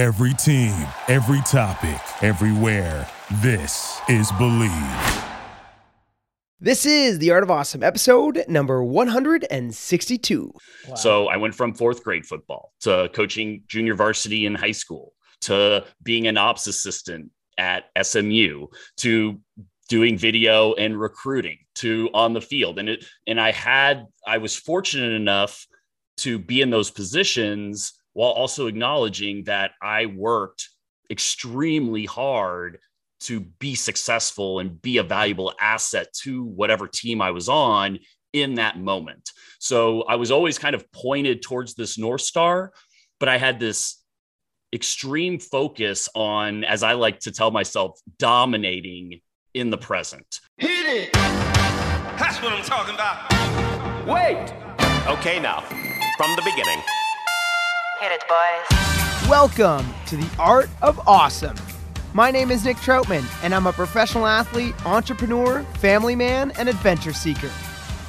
Every team, every topic, everywhere. This is Believe. This is The Art of Awesome, episode number 162. Wow. So I went from fourth grade football to coaching junior varsity in high school to being an ops assistant at SMU to doing video and recruiting to on the field. I was fortunate enough to be in those positions while also acknowledging that I worked extremely hard to be successful and be a valuable asset to whatever team I was on in that moment. So I was always kind of pointed towards this North Star, but I had this extreme focus on, as I like to tell myself, dominating in the present. Hit it! That's what I'm talking about. Wait! Okay, now, from the beginning. Hit it, boys. Welcome to The Art of Awesome. My name is Nick Troutman, and I'm a professional athlete, entrepreneur, family man, and adventure seeker.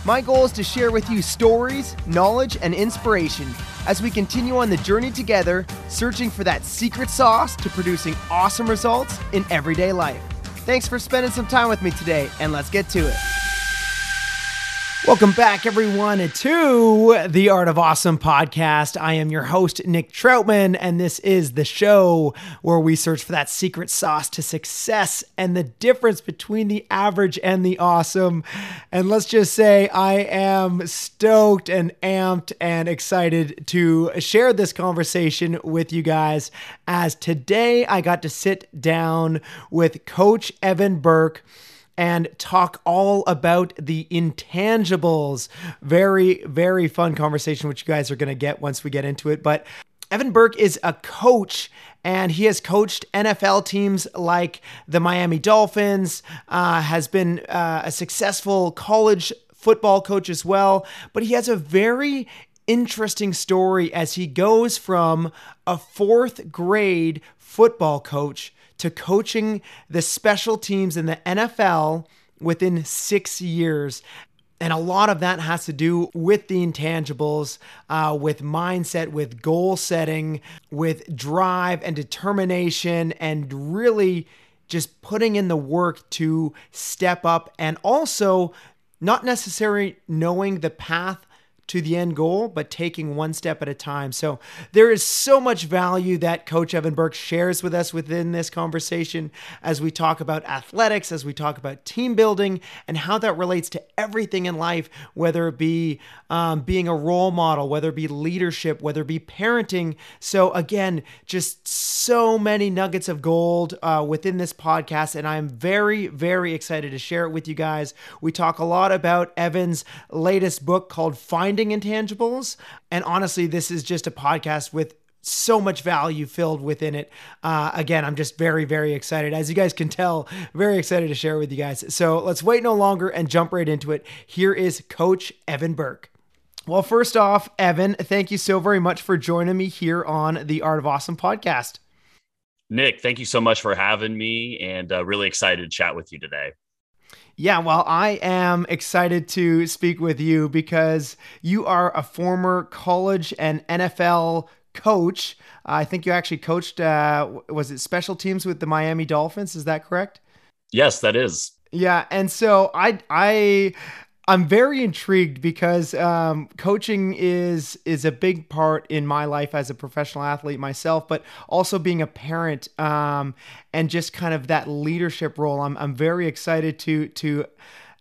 My goal is to share with you stories, knowledge, and inspiration as we continue on the journey together, searching for that secret sauce to producing awesome results in everyday life. Thanks for spending some time with me today, and let's get to it. Welcome back, everyone, to the Art of Awesome podcast. I am your host, Nick Troutman, and this is the show where we search for that secret sauce to success and the difference between the average and the awesome. And let's just say I am stoked and amped and excited to share this conversation with you guys, as today I got to sit down with Coach Evan Burk and talk all about the intangibles. Very, very fun conversation, which you guys are going to get once we get into it. But Evan Burk is a coach, and he has coached NFL teams like the Miami Dolphins, has been a successful college football coach as well. But he has a very interesting story as he goes from a fourth grade football coach to coaching the special teams in the NFL within 6 years. And a lot of that has to do with the intangibles, with mindset, with goal setting, with drive and determination, and really just putting in the work to step up, and also not necessarily knowing the path to the end goal, but taking one step at a time. So there is so much value that Coach Evan Burk shares with us within this conversation as we talk about athletics, as we talk about team building, and how that relates to everything in life, whether it be being a role model, whether it be leadership, whether it be parenting. So again, just so many nuggets of gold within this podcast, and I'm very, very excited to share it with you guys. We talk a lot about Evan's latest book called Finding Intangibles. And honestly, this is just a podcast with so much value filled within it. Again, I'm just very, very excited. As you guys can tell, very excited to share with you guys. So let's wait no longer and jump right into it. Here is Coach Evan Burk. Well, first off, Evan, thank you so very much for joining me here on the Art of Awesome podcast. Nick, thank you so much for having me, and really excited to chat with you today. Yeah, well, I am excited to speak with you because you are a former college and NFL coach. I think you actually coached, was it special teams with the Miami Dolphins? Is that correct? Yes, that is. Yeah, and so I'm very intrigued because coaching is a big part in my life as a professional athlete myself, but also being a parent and just kind of that leadership role. I'm very excited to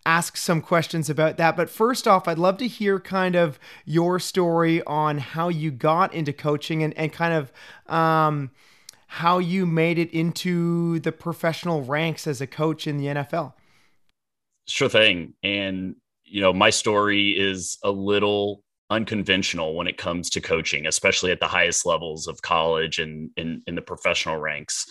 ask some questions about that. But first off, I'd love to hear kind of your story on how you got into coaching and kind of how you made it into the professional ranks as a coach in the NFL. Sure thing. And you know, my story is a little unconventional when it comes to coaching, especially at the highest levels of college and in the professional ranks.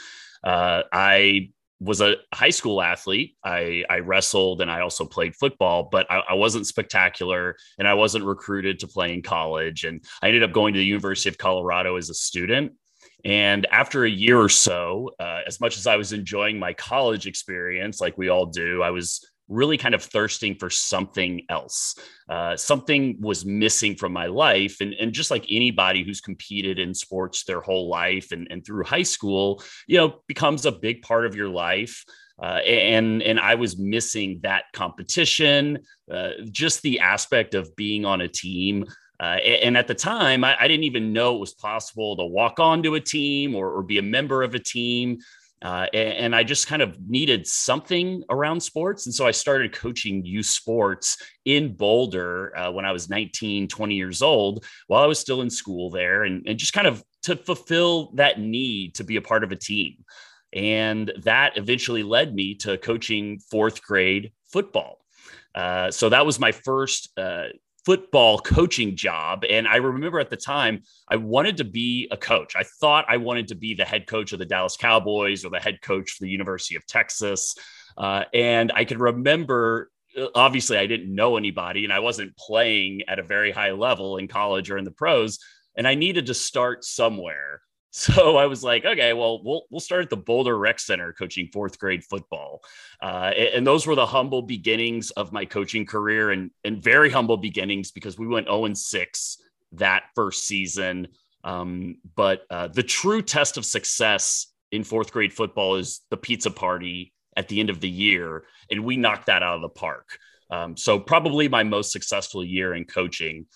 I was a high school athlete. I wrestled and I also played football, but I wasn't spectacular and I wasn't recruited to play in college. And I ended up going to the University of Colorado as a student. And after a year or so, as much as I was enjoying my college experience, like we all do, I was really kind of thirsting for something else. Something was missing from my life. And just like anybody who's competed in sports their whole life and through high school, you know, becomes a big part of your life. And I was missing that competition, just the aspect of being on a team. And at the time, I didn't even know it was possible to walk onto a team or be a member of a team. And I just kind of needed something around sports. And so I started coaching youth sports in Boulder when I was 19, 20 years old, while I was still in school there, and just kind of to fulfill that need to be a part of a team. And that eventually led me to coaching fourth grade football. So that was my first football coaching job. And I remember at the time, I wanted to be a coach. I thought I wanted to be the head coach of the Dallas Cowboys or the head coach for the University of Texas. And I could remember, obviously, I didn't know anybody and I wasn't playing at a very high level in college or in the pros. And I needed to start somewhere. So I was like, okay, well, we'll start at the Boulder Rec Center coaching fourth grade football. And those were the humble beginnings of my coaching career and very humble beginnings because we went 0-6 that first season. But the true test of success in fourth grade football is the pizza party at the end of the year. And we knocked that out of the park. So probably my most successful year in coaching,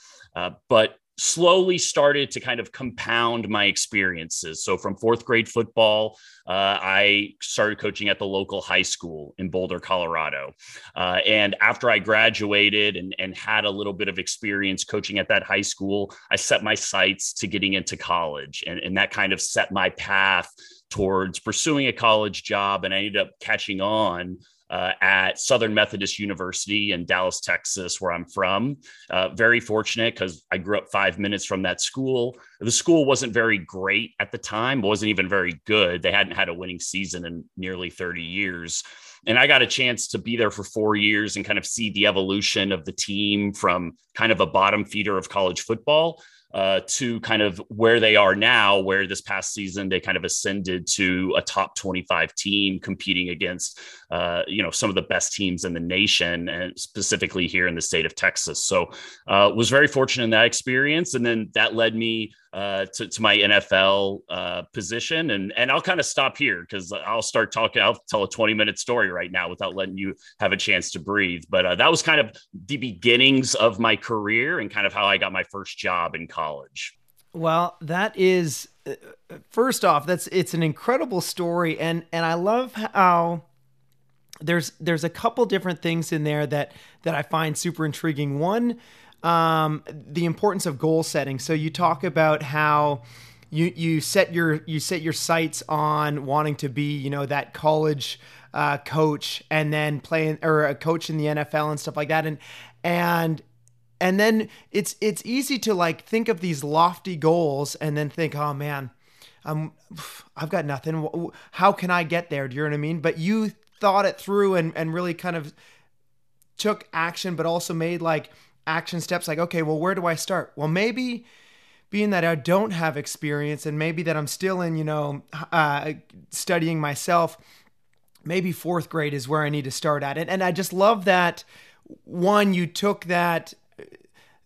but slowly started to kind of compound my experiences. So from fourth grade football, I started coaching at the local high school in Boulder, Colorado. And after I graduated and had a little bit of experience coaching at that high school, I set my sights to getting into college. And that kind of set my path towards pursuing a college job. And I ended up catching on at Southern Methodist University in Dallas, Texas, where I'm from. Very fortunate because I grew up 5 minutes from that school. The school wasn't very great at the time, wasn't even very good. They hadn't had a winning season in nearly 30 years. And I got a chance to be there for 4 years and kind of see the evolution of the team from kind of a bottom feeder of college football to kind of where they are now, where this past season they kind of ascended to a top 25 team competing against, some of the best teams in the nation and specifically here in the state of Texas. So was very fortunate in that experience. And then that led me to my NFL position. And I'll kind of stop here because I'll start talking. I'll tell a 20-minute story right now without letting you have a chance to breathe. But that was kind of the beginnings of my career and kind of how I got my first job in college. Well, that is, first off, it's an incredible story. And I love how there's a couple different things in there that I find super intriguing. One, the importance of goal setting. So you talk about how you set your sights on wanting to be, that college coach and then playing or a coach in the NFL and stuff like that. And then it's easy to like think of these lofty goals and then think, oh man, I've got nothing. How can I get there? Do you know what I mean? But you thought it through and really kind of took action, but also made like action steps like, okay, well, where do I start? Well, maybe being that I don't have experience and maybe that I'm still in, studying myself, maybe fourth grade is where I need to start at. And I just love that one, you took that,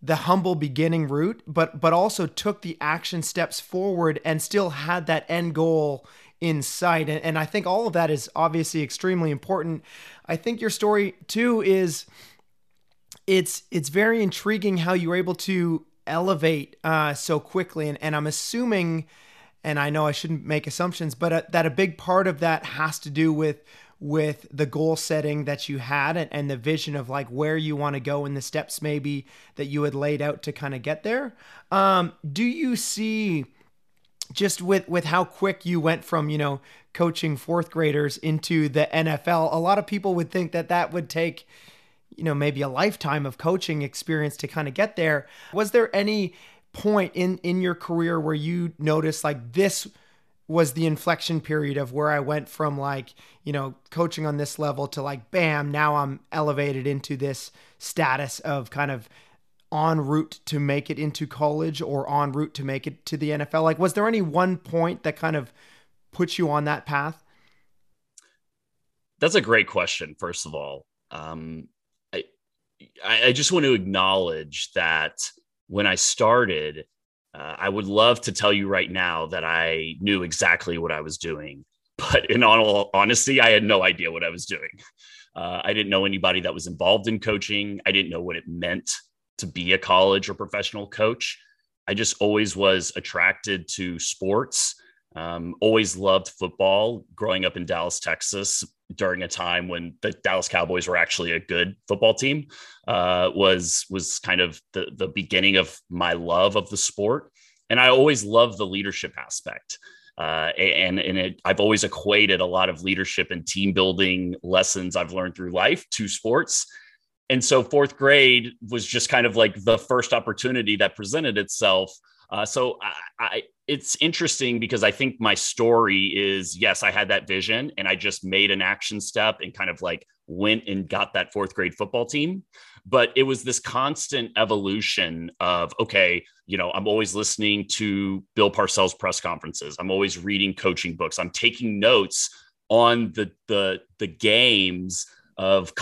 the humble beginning route, but also took the action steps forward and still had that end goal in sight. And I think all of that is obviously extremely important. I think your story too is, it's very intriguing how you were able to elevate so quickly. And I'm assuming, and I know I shouldn't make assumptions, but that a big part of that has to do with the goal setting that you had and the vision of like where you want to go and the steps maybe that you had laid out to kind of get there. Do you see just with how quick you went from, coaching fourth graders into the NFL, a lot of people would think that would take maybe a lifetime of coaching experience to kind of get there. Was there any point in your career where you noticed like this was the inflection period of where I went from like, coaching on this level to like, bam, now I'm elevated into this status of kind of en route to make it into college or en route to make it to the NFL? Like, was there any one point that kind of put you on that path? That's a great question, first of all. I just want to acknowledge that when I started, I would love to tell you right now that I knew exactly what I was doing, but in all honesty, I had no idea what I was doing. I didn't know anybody that was involved in coaching. I didn't know what it meant to be a college or professional coach. I just always was attracted to sports. Always loved football growing up in Dallas, Texas, during a time when the Dallas Cowboys were actually a good football team, was kind of the beginning of my love of the sport. And I always loved the leadership aspect. I've always equated a lot of leadership and team building lessons I've learned through life to sports. And so fourth grade was just kind of like the first opportunity that presented itself. So it's interesting because I think my story is, yes, I had that vision and I just made an action step and kind of like went and got that fourth grade football team. But it was this constant evolution of, okay, I'm always listening to Bill Parcells press conferences. I'm always reading coaching books. I'm taking notes on the games of,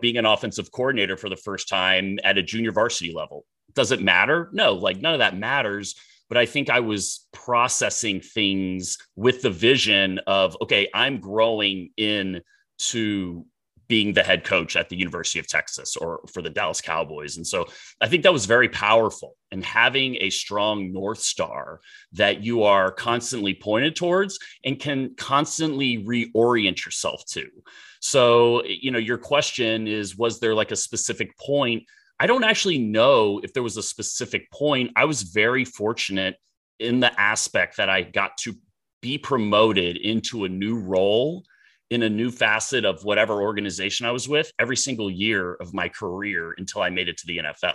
being an offensive coordinator for the first time at a junior varsity level. Does it matter? No, like none of that matters. But I think I was processing things with the vision of, okay, I'm growing into being the head coach at the University of Texas or for the Dallas Cowboys. And so I think that was very powerful, and having a strong North Star that you are constantly pointed towards and can constantly reorient yourself to. So, your question is, was there like a specific point? I don't actually know if there was a specific point. I was very fortunate in the aspect that I got to be promoted into a new role in a new facet of whatever organization I was with every single year of my career until I made it to the NFL.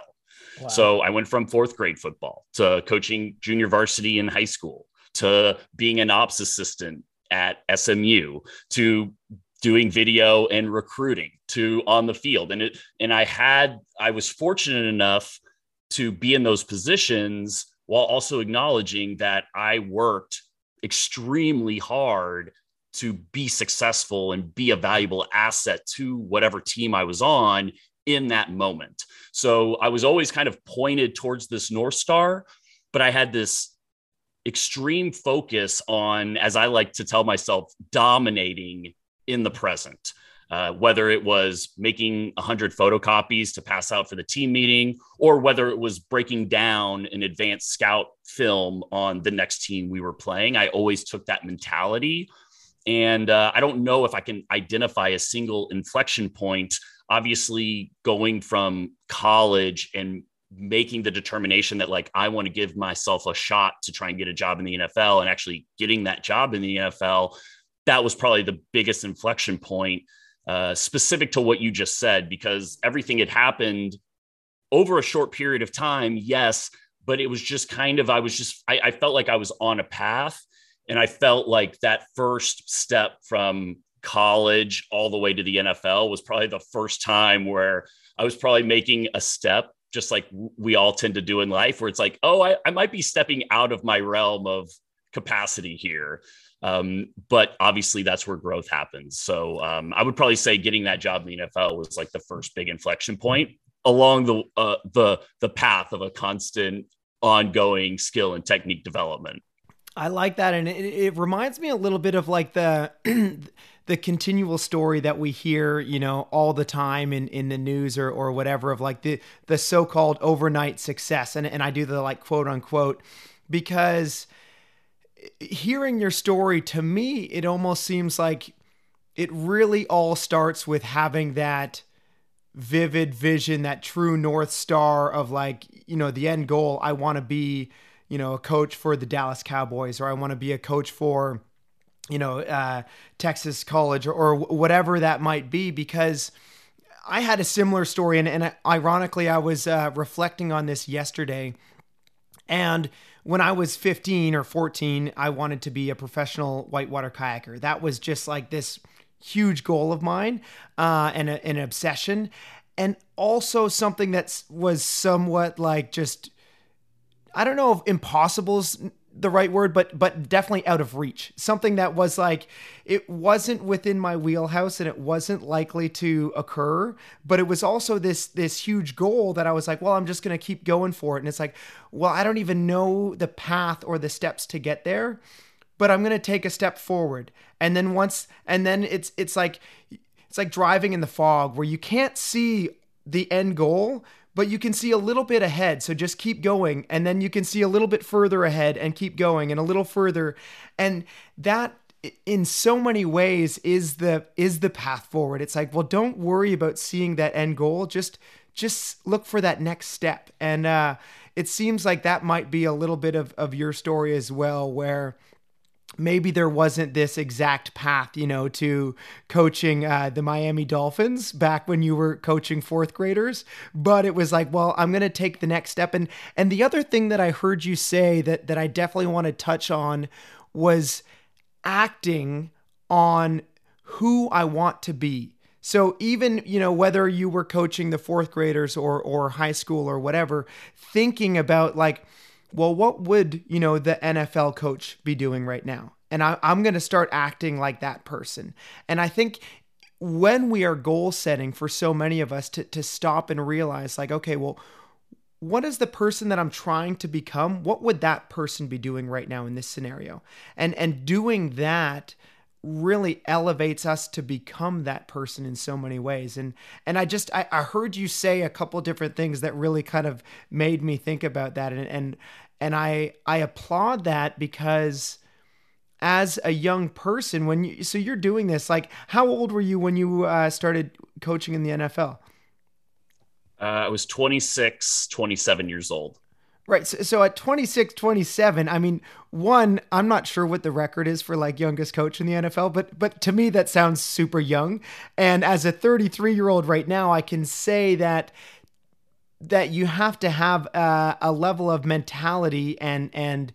Wow. So I went from fourth grade football to coaching junior varsity in high school, to being an ops assistant at SMU, to doing video and recruiting, to on the field. I was fortunate enough to be in those positions while also acknowledging that I worked extremely hard to be successful and be a valuable asset to whatever team I was on in that moment. So I was always kind of pointed towards this North Star, but I had this extreme focus on, as I like to tell myself, dominating in the present, whether it was making 100 photocopies to pass out for the team meeting, or whether it was breaking down an advanced scout film on the next team we were playing. I always took that mentality. And I don't know if I can identify a single inflection point. Obviously, going from college and making the determination that like, I want to give myself a shot to try and get a job in the NFL, and actually getting that job in the NFL, that was probably the biggest inflection point, specific to what you just said, because everything had happened over a short period of time. Yes, but it was just kind of, I felt like I was on a path, and I felt like that first step from college all the way to the NFL was probably the first time where I was probably making a step, just like we all tend to do in life, where it's like, oh, I might be stepping out of my realm of capacity here. But obviously that's where growth happens. So I would probably say getting that job in the NFL was like the first big inflection point along the path of a constant ongoing skill and technique development. I like that. And it reminds me a little bit of like the continual story that we hear, all the time in the news or whatever, of like the so-called overnight success. And I do the like quote unquote, because hearing your story, to me, it almost seems like it really all starts with having that vivid vision, that true North Star of like, the end goal. I want to be, a coach for the Dallas Cowboys, or I want to be a coach for, Texas College, or whatever that might be, because I had a similar story. And ironically, I was reflecting on this yesterday. And when I was 15 or 14, I wanted to be a professional whitewater kayaker. That was just like this huge goal of mine, and an obsession. And also something that was somewhat like just, I don't know if impossible is the right word, but definitely out of reach. Something that was like, it wasn't within my wheelhouse and it wasn't likely to occur, but it was also this huge goal that I was like, well, I'm just going to keep going for it. And it's like, well, I don't even know the path or the steps to get there, but I'm going to take a step forward. And then it's like driving in the fog where you can't see the end goal, but you can see a little bit ahead. So just keep going. And then you can see a little bit further ahead and keep going and a little further. And that in so many ways is the path forward. It's like, well, don't worry about seeing that end goal. Just look for that next step. And it seems like that might be a little bit of your story as well, where maybe there wasn't this exact path, to coaching the Miami Dolphins back when you were coaching fourth graders, but it was like, well, I'm going to take the next step. And the other thing that I heard you say that I definitely want to touch on was acting on who I want to be. So even, whether you were coaching the fourth graders or high school or whatever, thinking about like, well, what would, the NFL coach be doing right now? And I'm going to start acting like that person. And I think when we are goal setting for so many of us to stop and realize like, okay, well, what is the person that I'm trying to become? What would that person be doing right now in this scenario? And doing that really elevates us to become that person in so many ways. And I heard you say a couple different things that really kind of made me think about that. And I applaud that, because as a young person, so you're doing this, like, how old were you when you started coaching in the NFL? I was 26, 27 years old. Right. So at 26, 27, I mean, one, I'm not sure what the record is for like youngest coach in the NFL, but to me, that sounds super young. And as a 33-year-old right now, I can say that you have to have a level of mentality and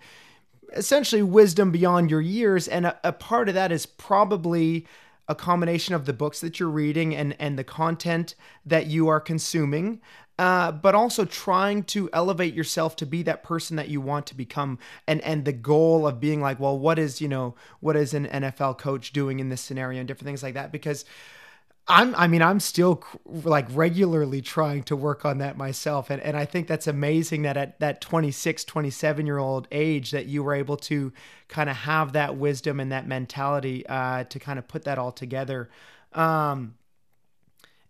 essentially wisdom beyond your years. And a part of that is probably a combination of the books that you're reading and the content that you are consuming. But also trying to elevate yourself to be that person that you want to become, and the goal of being like, well, what is an NFL coach doing in this scenario and different things like that. Because I'm still like regularly trying to work on that myself. And I think that's amazing that at that 26, 27-year-old age that you were able to kind of have that wisdom and that mentality to kind of put that all together. And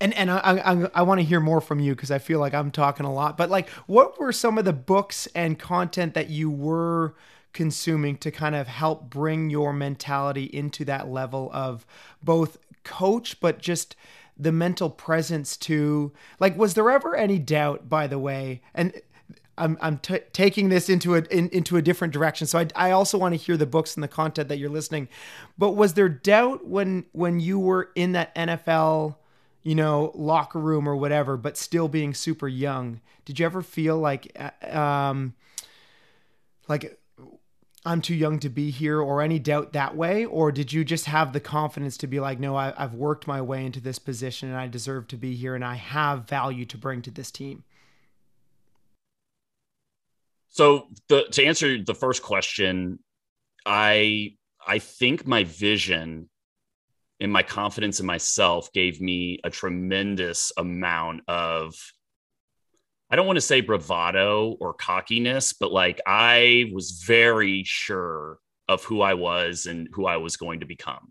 I want to hear more from you, because I feel like I'm talking a lot, but like, what were some of the books and content that you were consuming to kind of help bring your mentality into that level of both coach, but just the mental presence to like, was there ever any doubt, by the way? And I'm taking this into a different direction. So I also want to hear the books and the content that you're listening, but was there doubt when you were in that NFL locker room or whatever, but still being super young? Did you ever feel like I'm too young to be here, or any doubt that way? Or did you just have the confidence to be like, no, I've worked my way into this position and I deserve to be here and I have value to bring to this team? So to answer the first question, I think my vision and my confidence in myself gave me a tremendous amount of, I don't want to say bravado or cockiness, but like I was very sure of who I was and who I was going to become.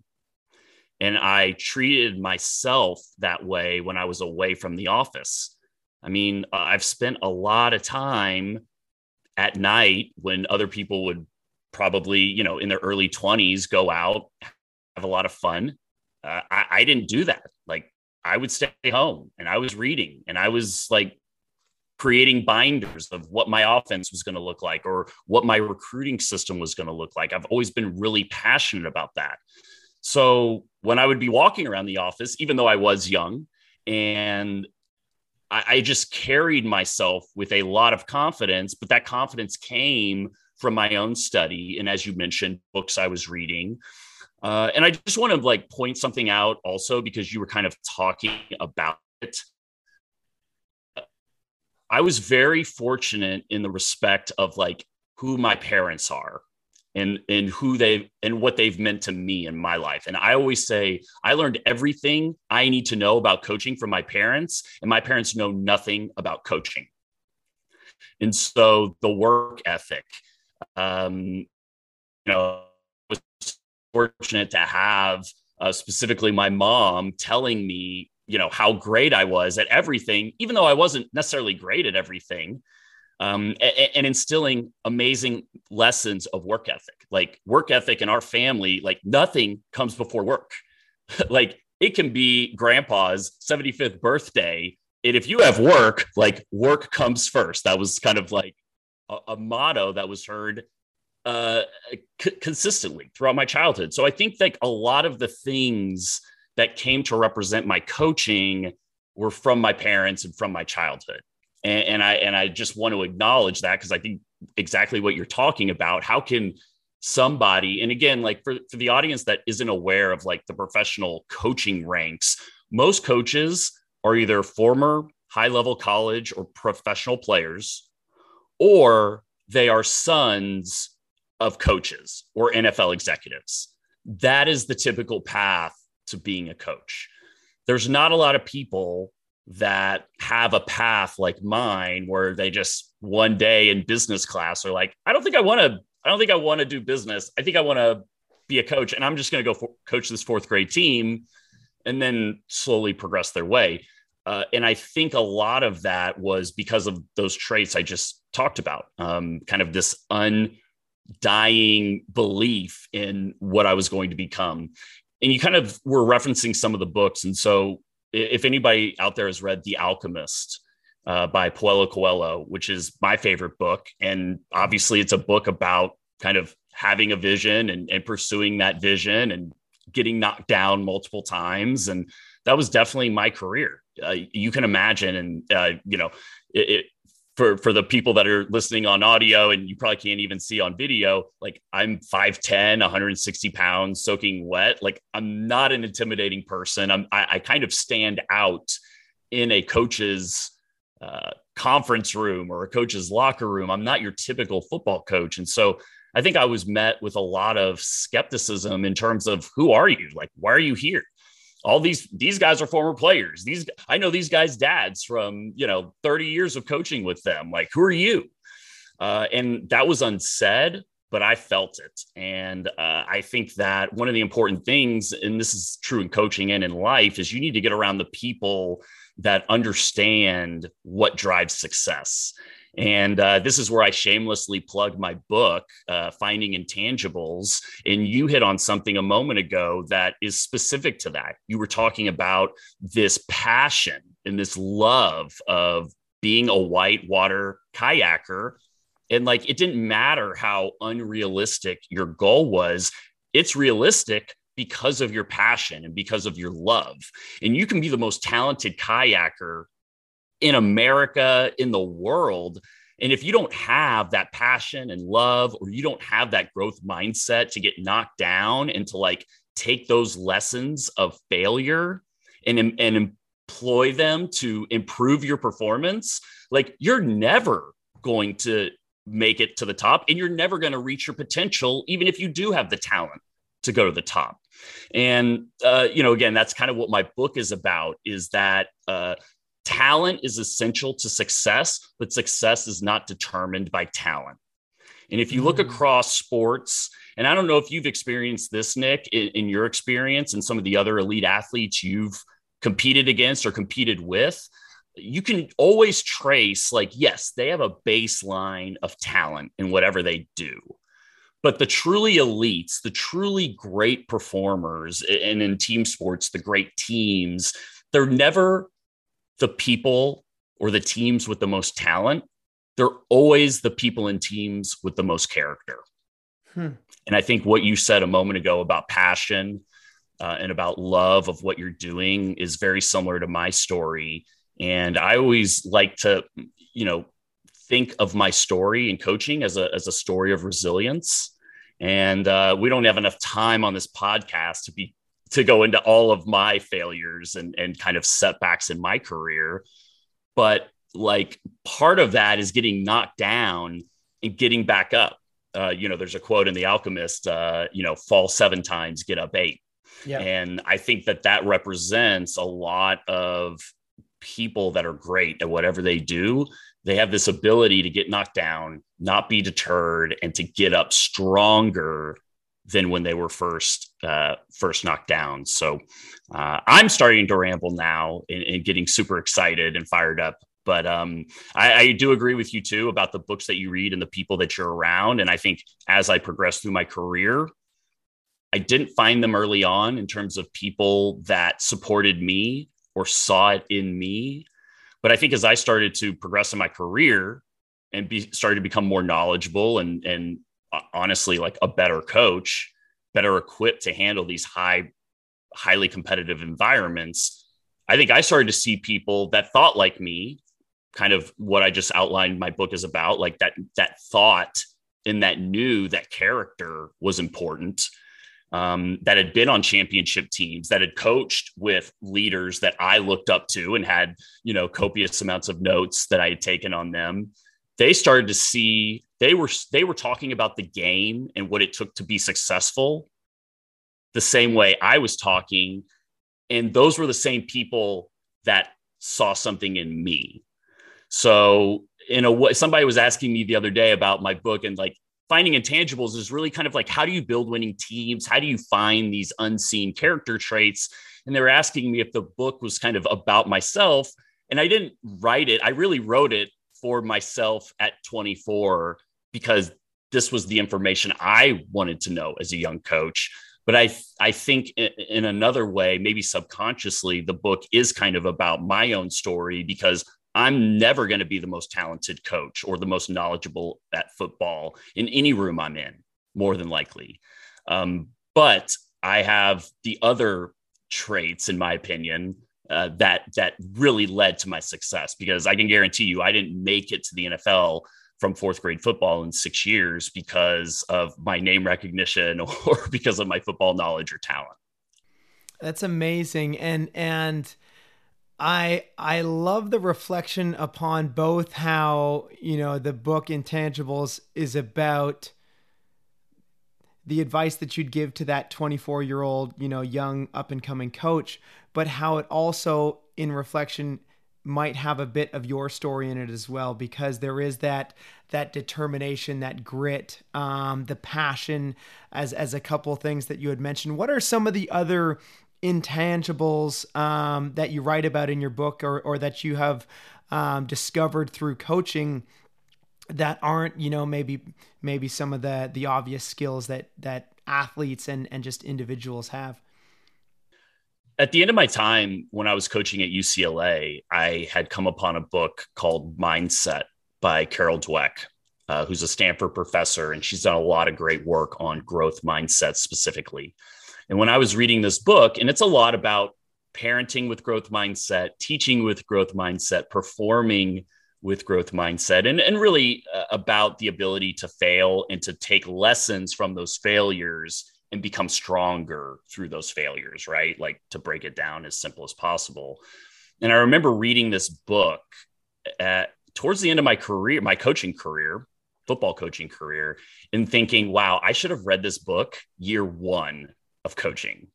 And I treated myself that way when I was away from the office. I mean, I've spent a lot of time at night when other people would probably, in their early 20s, go out, have a lot of fun. I didn't do that. Like I would stay home and I was reading and I was like creating binders of what my offense was going to look like or what my recruiting system was going to look like. I've always been really passionate about that. So when I would be walking around the office, even though I was young, and I just carried myself with a lot of confidence, but that confidence came from my own study. And as you mentioned, books I was reading. And I just want to like point something out also, because you were kind of talking about it. I was very fortunate in the respect of like who my parents are and who they and what they've meant to me in my life. And I always say I learned everything I need to know about coaching from my parents, and my parents know nothing about coaching. And so the work ethic, I was fortunate to have specifically my mom telling me, how great I was at everything, even though I wasn't necessarily great at everything, and instilling amazing lessons of work ethic. Like work ethic in our family, like nothing comes before work. Like it can be grandpa's 75th birthday. And if you have work, like work comes first. That was kind of like a motto that was heard consistently throughout my childhood. So I think like a lot of the things that came to represent my coaching were from my parents and from my childhood. And I just want to acknowledge that, because I think exactly what you're talking about, how can somebody, and again, like for the audience that isn't aware of like the professional coaching ranks, most coaches are either former high-level college or professional players, or they are sons of coaches or NFL executives. That is the typical path to being a coach. There's not a lot of people that have a path like mine where they just one day in business class are like, I don't think I want to do business. I think I want to be a coach, and I'm just going to go coach this fourth grade team and then slowly progress their way. And I think a lot of that was because of those traits I just talked about, kind of this undying belief in what I was going to become. And you kind of were referencing some of the books. And so if anybody out there has read The Alchemist by Paulo Coelho, which is my favorite book, and obviously it's a book about kind of having a vision and pursuing that vision and getting knocked down multiple times. And that was definitely my career. You can imagine. And, for the people that are listening on audio, and you probably can't even see on video, like I'm 5'10", 160 pounds, soaking wet. Like I'm not an intimidating person. I kind of stand out in a coach's conference room or a coach's locker room. I'm not your typical football coach. And so I think I was met with a lot of skepticism in terms of who are you? Like, why are you here? All these guys are former players. I know these guys' dads from, 30 years of coaching with them. Like, who are you? And that was unsaid, but I felt it. And I think that one of the important things, and this is true in coaching and in life, is you need to get around the people that understand what drives success. And this is where I shamelessly plug my book, Finding Intangibles. And you hit on something a moment ago that is specific to that. You were talking about this passion and this love of being a whitewater kayaker. And like, it didn't matter how unrealistic your goal was. It's realistic because of your passion and because of your love. And you can be the most talented kayaker in America, in the world. And if you don't have that passion and love, or you don't have that growth mindset to get knocked down and to like take those lessons of failure and employ them to improve your performance, like you're never going to make it to the top, and you're never going to reach your potential, even if you do have the talent to go to the top. And, again, that's kind of what my book is about, is that, talent is essential to success, but success is not determined by talent. And if you look across sports, and I don't know if you've experienced this, Nick, in your experience and some of the other elite athletes you've competed against or competed with, you can always trace like, yes, they have a baseline of talent in whatever they do. But the truly elites, the truly great performers, and in team sports, the great teams, they're never the people or the teams with the most talent. They're always the people and teams with the most character. And I think what you said a moment ago about passion and about love of what you're doing is very similar to my story. And I always like to, think of my story in coaching as a story of resilience. And we don't have enough time on this podcast to go into all of my failures and kind of setbacks in my career. But like part of that is getting knocked down and getting back up. there's a quote in The Alchemist, fall 7 times, get up 8. Yeah. And I think that represents a lot of people that are great at whatever they do. They have this ability to get knocked down, not be deterred, and to get up stronger than when they were first knocked down. So I'm starting to ramble now and getting super excited and fired up. But I do agree with you, too, about the books that you read and the people that you're around. And I think as I progressed through my career, I didn't find them early on in terms of people that supported me or saw it in me. But I think as I started to progress in my career and started to become more knowledgeable and honestly, like a better coach, better equipped to handle these highly competitive environments, I think I started to see people that thought like me. Kind of what I just outlined my book is about, like that thought and that knew that character was important, that had been on championship teams, that had coached with leaders that I looked up to and had, copious amounts of notes that I had taken on them. They started to see, they were talking about the game and what it took to be successful the same way I was talking. And those were the same people that saw something in me. So in a way, somebody was asking me the other day about my book, and like Finding Intangibles is really kind of like, how do you build winning teams? How do you find these unseen character traits? And they were asking me if the book was kind of about myself, and I didn't write it. I really wrote it for myself at 24 because this was the information I wanted to know as a young coach. But I think in another way, maybe subconsciously, the book is kind of about my own story because I'm never going to be the most talented coach or the most knowledgeable at football in any room I'm in, more than likely. But I have the other traits, in my opinion, that really led to my success, because I can guarantee you I didn't make it to the NFL from 4th grade football in 6 years because of my name recognition or because of my football knowledge or talent. That's amazing. And I love the reflection upon both how, the book Intangibles is about the advice that you'd give to that 24-year-old, young up and coming coach, but how it also in reflection might have a bit of your story in it as well, because there is that determination, that grit, the passion as a couple things that you had mentioned. What are some of the other intangibles that you write about in your book or that you have discovered through coaching that aren't, maybe some of the obvious skills that athletes and just individuals have? At the end of my time, when I was coaching at UCLA, I had come upon a book called Mindset by Carol Dweck, who's a Stanford professor, and she's done a lot of great work on growth mindset specifically. And when I was reading this book, and it's a lot about parenting with growth mindset, teaching with growth mindset, performing with growth mindset, and really about the ability to fail and to take lessons from those failures and become stronger through those failures, right? Like to break it down as simple as possible. And I remember reading this book towards the end of my career, my coaching career, football coaching career, and thinking, wow, I should have read this book year 1 of coaching,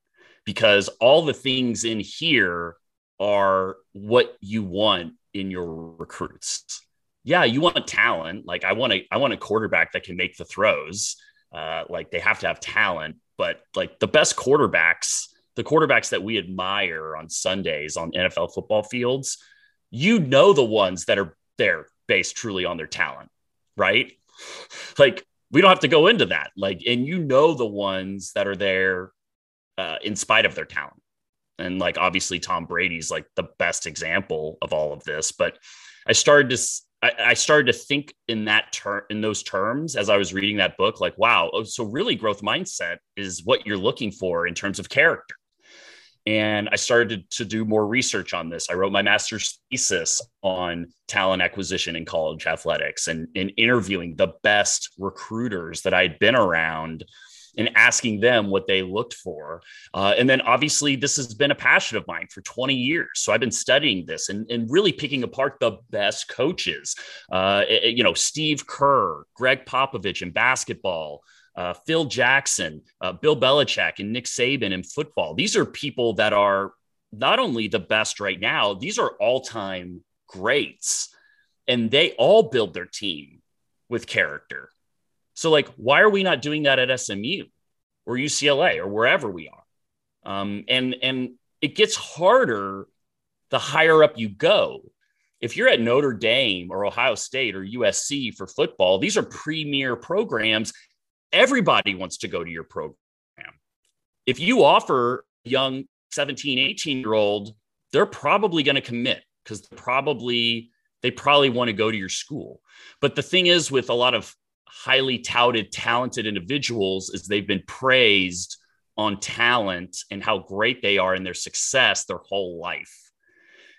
because all the things in here are what you want in your recruits. Yeah, you want talent. Like I want a quarterback that can make the throws. Like they have to have talent, but like the best quarterbacks, the quarterbacks that we admire on Sundays on NFL football fields, the ones that are there based truly on their talent, right? Like we don't have to go into that. Like, and the ones that are there in spite of their talent. And like, obviously Tom Brady's like the best example of all of this, but I started to think in that in those terms as I was reading that book, like, wow. So really growth mindset is what you're looking for in terms of character. And I started to do more research on this. I wrote my master's thesis on talent acquisition in college athletics and in interviewing the best recruiters that I'd been around and asking them what they looked for. And then obviously this has been a passion of mine for 20 years. So I've been studying this and really picking apart the best coaches, Steve Kerr, Greg Popovich in basketball, Phil Jackson, Bill Belichick, and Nick Saban in football. These are people that are not only the best right now, these are all-time greats, and they all build their team with character. So like, why are we not doing that at SMU or UCLA or wherever we are? And it gets harder the higher up you go. If you're at Notre Dame or Ohio State or USC for football, these are premier programs. Everybody wants to go to your program. If you offer young 17, 18-year-old, they're probably going to commit because they probably want to go to your school. But the thing is with a lot of highly touted, talented individuals is they've been praised on talent and how great they are and their success their whole life.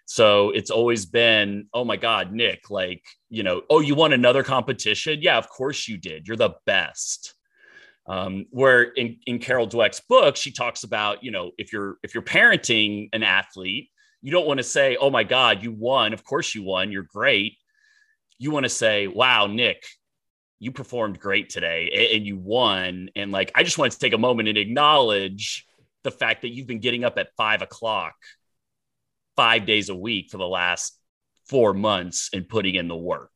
So it's always been, oh my God, Nick, you won another competition? Yeah, of course you did. You're the best. Where in Carol Dweck's book, she talks about, if you're parenting an athlete, you don't want to say, oh my God, you won. Of course you won. You're great. You want to say, wow, Nick, you performed great today and you won. And I just wanted to take a moment and acknowledge the fact that you've been getting up at 5:00, 5 days a week for the last 4 months and putting in the work.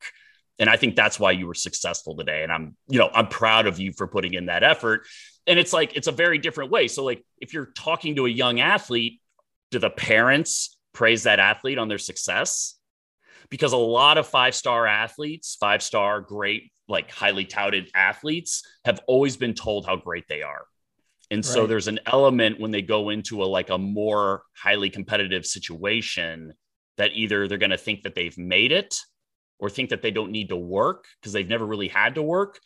And I think that's why you were successful today. And I'm proud of you for putting in that effort. And it's a very different way. So if you're talking to a young athlete, do the parents praise that athlete on their success? Because a lot of five-star great, highly touted athletes have always been told how great they are. And so Right. There's an element when they go into a more highly competitive situation that either they're going to think that they've made it or think that they don't need to work because they've never really had to work,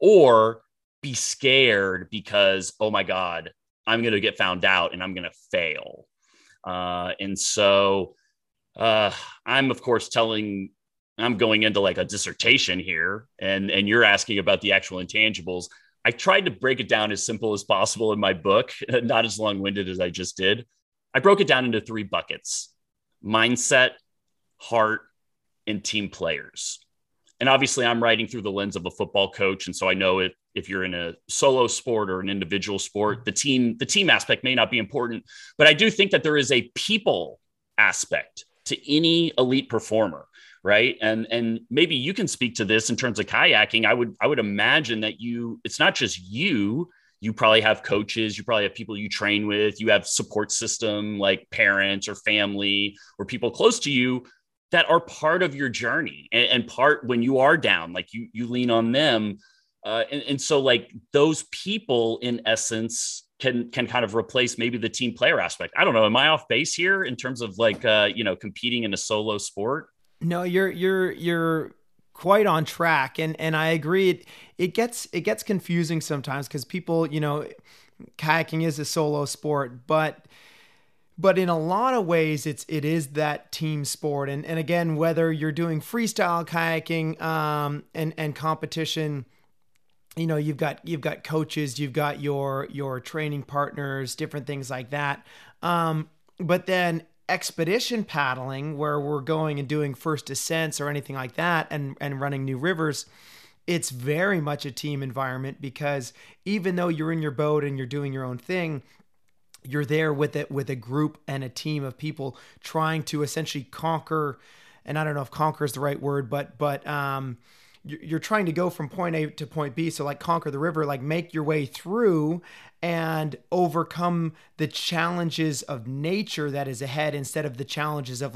or be scared because, oh my God, I'm going to get found out and I'm going to fail. And so I'm of course I'm going into a dissertation here and you're asking about the actual intangibles. I tried to break it down as simple as possible in my book, not as long-winded as I just did. I broke it down into 3 buckets: mindset, heart, and team players. And obviously I'm writing through the lens of a football coach. And so I know if you're in a solo sport or an individual sport, the team aspect may not be important, but I do think that there is a people aspect to any elite performer. Right. And maybe you can speak to this in terms of kayaking. I would imagine that it's not just you probably have coaches, you probably have people you train with, you have support system, like parents or family or people close to you that are part of your journey and part when you are down, you lean on them. And so those people in essence can kind of replace maybe the team player aspect. I don't know. Am I off base here in terms of competing in a solo sport? No, you're quite on track. And I agree. It gets confusing sometimes because people, kayaking is a solo sport, but in a lot of ways it is that team sport. And again, whether you're doing freestyle kayaking, and competition, you've got coaches, you've got your training partners, different things like that. But then expedition paddling, where we're going and doing first descents or anything like that and running new rivers, it's very much a team environment, because even though you're in your boat and you're doing your own thing, you're there with a group and a team of people trying to essentially conquer. And I don't know if conquer is the right word, but you're trying to go from point A to point B. So conquer the river, make your way through and overcome the challenges of nature that is ahead, instead of the challenges of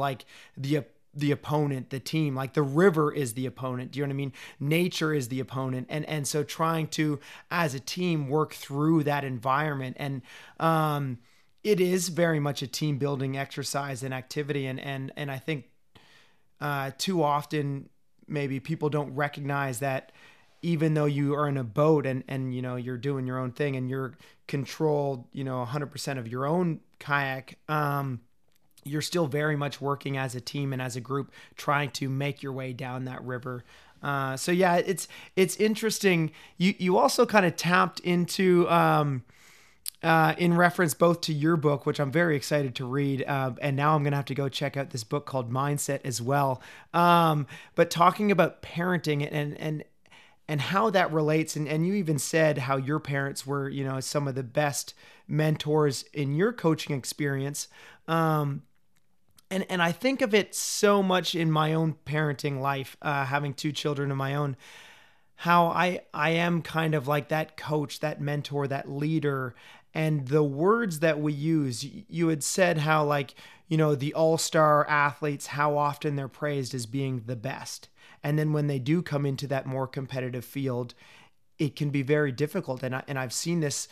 the opponent, the team. The river is the opponent. Do you know what I mean? Nature is the opponent. And so trying to, as a team, work through that environment. And it is very much a team building exercise and activity. And I think too often, maybe people don't recognize that even though you are in a boat and you're doing your own thing and you're controlled, 100% of your own kayak, you're still very much working as a team and as a group, trying to make your way down that river. So yeah, it's interesting. You also kind of tapped into, in reference both to your book, which I'm very excited to read, and now I'm going to have to go check out this book called Mindset as well. But talking about parenting and how that relates, and you even said how your parents were, you know, some of the best mentors in your coaching experience. And I think of it so much in my own parenting life, having two children of my own, how I am kind of like that coach, that mentor, that leader. And the words that we use, you had said how, like, you know, the all-star athletes, how often they're praised as being the best. And then when they do come into that more competitive field, it can be very difficult. And I've seen this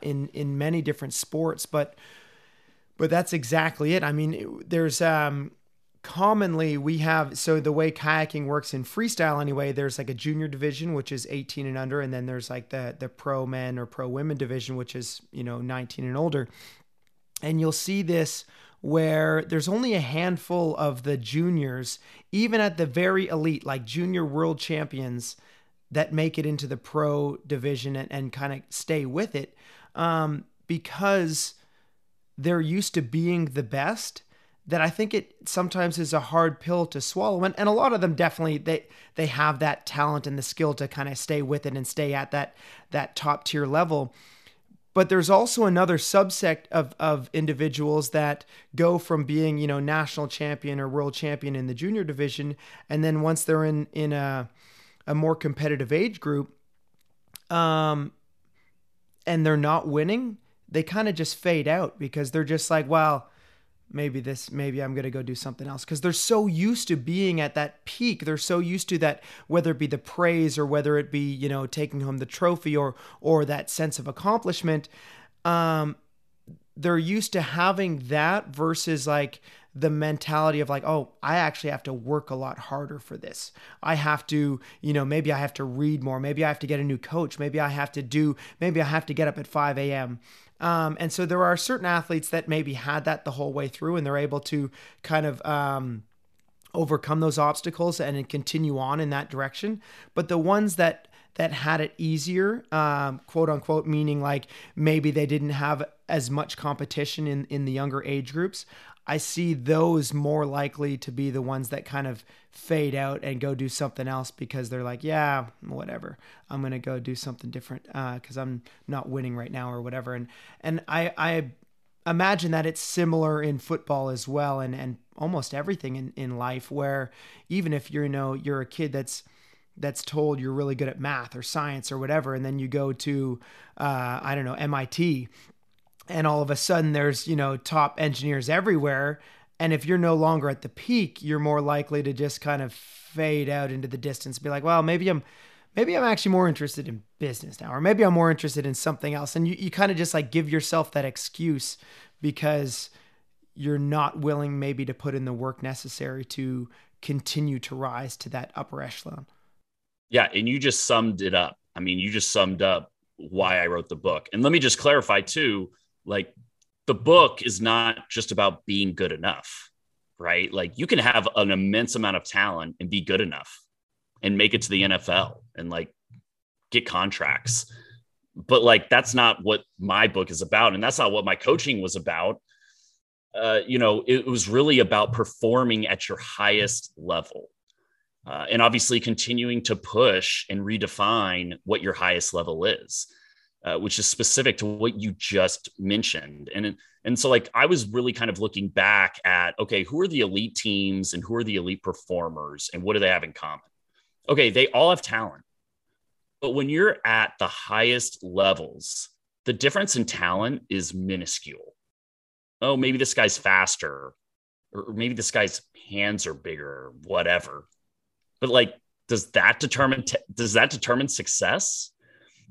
in many different sports, but that's exactly it. I mean, there's commonly we have, so the way kayaking works in freestyle anyway, there's like a junior division, which is 18 and under. And then there's like the pro men or pro women division, which is, you know, 19 and older. And you'll see this where there's only a handful of the juniors, even at the very elite, like junior world champions, that make it into the pro division and kind of stay with it, because they're used to being the best, that I think it sometimes is a hard pill to swallow. And a lot of them definitely, they have that talent and the skill to kind of stay with it and stay at that top tier level. But there's also another subset of individuals that go from being, you know, national champion or world champion in the junior division. And then once they're in a more competitive age group, and they're not winning, they kind of just fade out because they're just like, well, maybe I'm going to go do something else. Because they're so used to being at that peak. They're so used to that, whether it be the praise or whether it be, you know, taking home the trophy or that sense of accomplishment. They're used to having that versus like the mentality of like, oh, I actually have to work a lot harder for this. I have to, you know, maybe I have to read more. Maybe I have to get a new coach. Maybe I have to get up at 5 a.m. And so there are certain athletes that maybe had that the whole way through and they're able to kind of overcome those obstacles and continue on in that direction. But the ones that had it easier, quote unquote, meaning like maybe they didn't have as much competition in the younger age groups, I see those more likely to be the ones that kind of fade out and go do something else because they're like, yeah, whatever, I'm going to go do something different because I'm not winning right now or whatever. And I imagine that it's similar in football as well and almost everything in life, where even if you're, you know, you're a kid that's told you're really good at math or science or whatever, and then you go to, I don't know, MIT, and all of a sudden there's, you know, top engineers everywhere. And if you're no longer at the peak, you're more likely to just kind of fade out into the distance, be like, well, maybe I'm actually more interested in business now, or maybe I'm more interested in something else. And you kind of just like give yourself that excuse because you're not willing maybe to put in the work necessary to continue to rise to that upper echelon. Yeah. And you just summed it up. I mean, you just summed up why I wrote the book. And let me just clarify too, like the book is not just about being good enough, right? Like you can have an immense amount of talent and be good enough and make it to the NFL and like get contracts. But like, that's not what my book is about. And that's not what my coaching was about. You know, it was really about performing at your highest level. And obviously continuing to push and redefine what your highest level is, which is specific to what you just mentioned. And so like, I was really kind of looking back at, okay, who are the elite teams and who are the elite performers and what do they have in common? Okay, they all have talent, but when you're at the highest levels, the difference in talent is minuscule. Oh, maybe this guy's faster, or maybe this guy's hands are bigger, whatever. But like, does that determine success?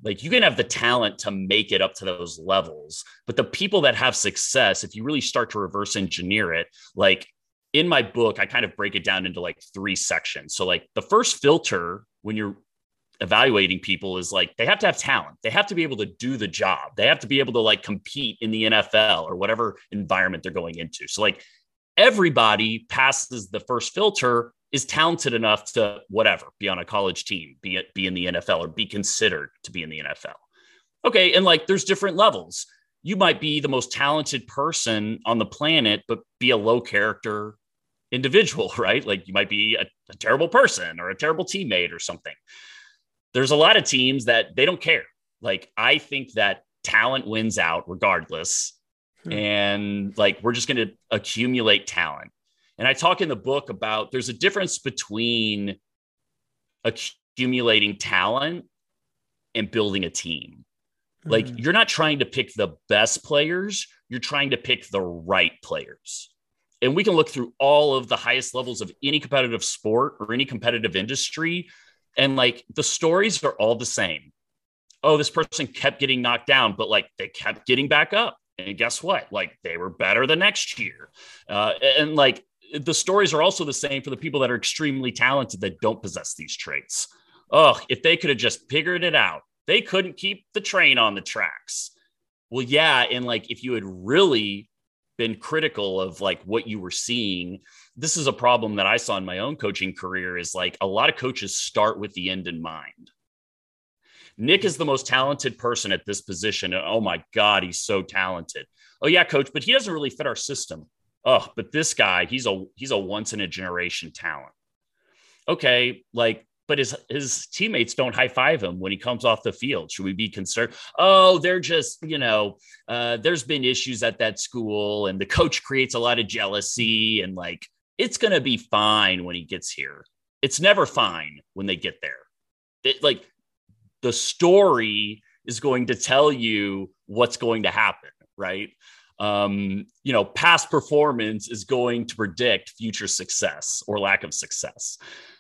Like you can have the talent to make it up to those levels, but the people that have success, if you really start to reverse engineer it, like in my book, I kind of break it down into like three sections. So like the first filter when you're evaluating people is like, they have to have talent. They have to be able to do the job. They have to be able to like compete in the NFL or whatever environment they're going into. So like everybody passes the first filter is talented enough to whatever, be on a college team, be in the NFL or be considered to be in the NFL. Okay. And like, there's different levels. You might be the most talented person on the planet, but be a low character individual, right? Like you might be a terrible person or a terrible teammate or something. There's a lot of teams that they don't care. Like, I think that talent wins out regardless. And like, we're just going to accumulate talent. And I talk in the book about there's a difference between accumulating talent and building a team. Like, you're not trying to pick the best players. You're trying to pick the right players. And we can look through all of the highest levels of any competitive sport or any competitive industry. And like, the stories are all the same. Oh, this person kept getting knocked down, but like, they kept getting back up. And guess what? Like, they were better the next year. And like, the stories are also the same for the people that are extremely talented that don't possess these traits. Oh, if they could have just figured it out, they couldn't keep the train on the tracks. Well, yeah. And like, if you had really been critical of like what you were seeing, this is a problem that I saw in my own coaching career is like a lot of coaches start with the end in mind. Nick is the most talented person at this position. And oh my God, he's so talented. Oh yeah, coach, but he doesn't really fit our system. Oh, but this guy, he's a once in a generation talent. Okay. Like, but his teammates don't high five him when he comes off the field. Should we be concerned? Oh, they're just, there's been issues at that school and the coach creates a lot of jealousy and like, it's going to be fine when he gets here. It's never fine when they get there. The story is going to tell you what's going to happen, right? Past performance is going to predict future success or lack of success.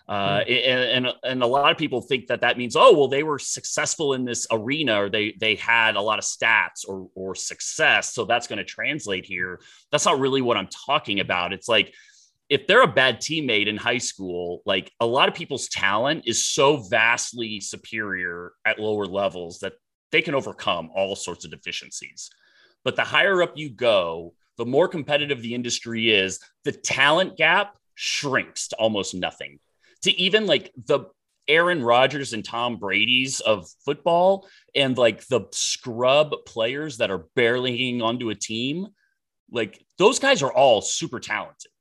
And a lot of people think that means, oh, well, they were successful in this arena or they had a lot of stats or success. So that's going to translate here. That's not really what I'm talking about. It's like, if they're a bad teammate in high school, like a lot of people's talent is so vastly superior at lower levels that they can overcome all sorts of deficiencies. But the higher up you go, the more competitive the industry is, the talent gap shrinks to almost nothing. To even like the Aaron Rodgers and Tom Brady's of football and like the scrub players that are barely hanging onto a team, like those guys are all super talented.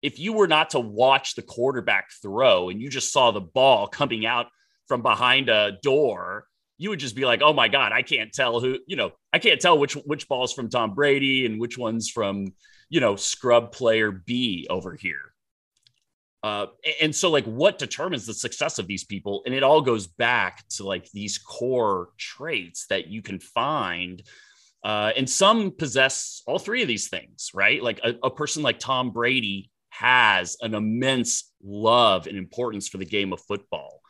If you were not to watch the quarterback throw and you just saw the ball coming out from behind a door, you would just be like, oh my God, I can't tell which ball's from Tom Brady and which one's from, scrub player B over here. And so like what determines the success of these people? And it all goes back to like these core traits that you can find. And some possess all three of these things, right? Like a person like Tom Brady has an immense love and importance for the game of football.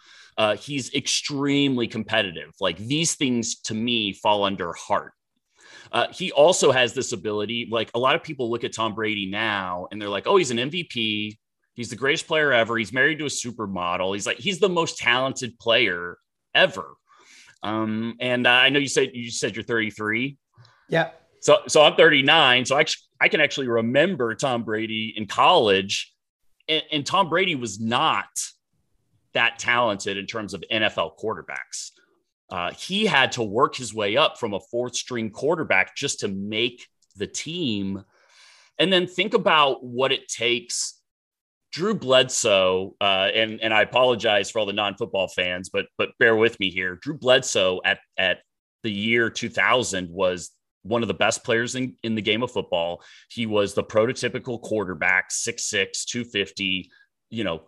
He's extremely competitive. Like these things to me fall under heart. He also has this ability, like a lot of people look at Tom Brady now and they're like, oh, he's an MVP. He's the greatest player ever. He's married to a supermodel. He's the most talented player ever. And I know you said you're 33. Yeah. So I'm 39. So I can actually remember Tom Brady in college, and Tom Brady was not that talented in terms of NFL quarterbacks. He had to work his way up from a fourth string quarterback just to make the team. And then think about what it takes. Drew Bledsoe, and I apologize for all the non-football fans, but bear with me here. Drew Bledsoe at the year 2000 was one of the best players in the game of football. He was the prototypical quarterback, 6'6", 250,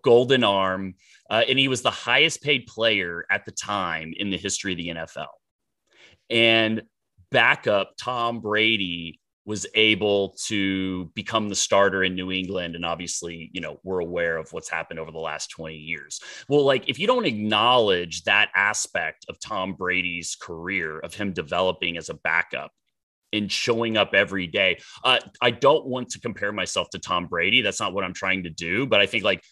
golden arm. And he was the highest paid player at the time in the history of the NFL. And backup Tom Brady was able to become the starter in New England. And obviously, we're aware of what's happened over the last 20 years. Well, like if you don't acknowledge that aspect of Tom Brady's career, of him developing as a backup and showing up every day, I don't want to compare myself to Tom Brady. That's not what I'm trying to do. But I think like,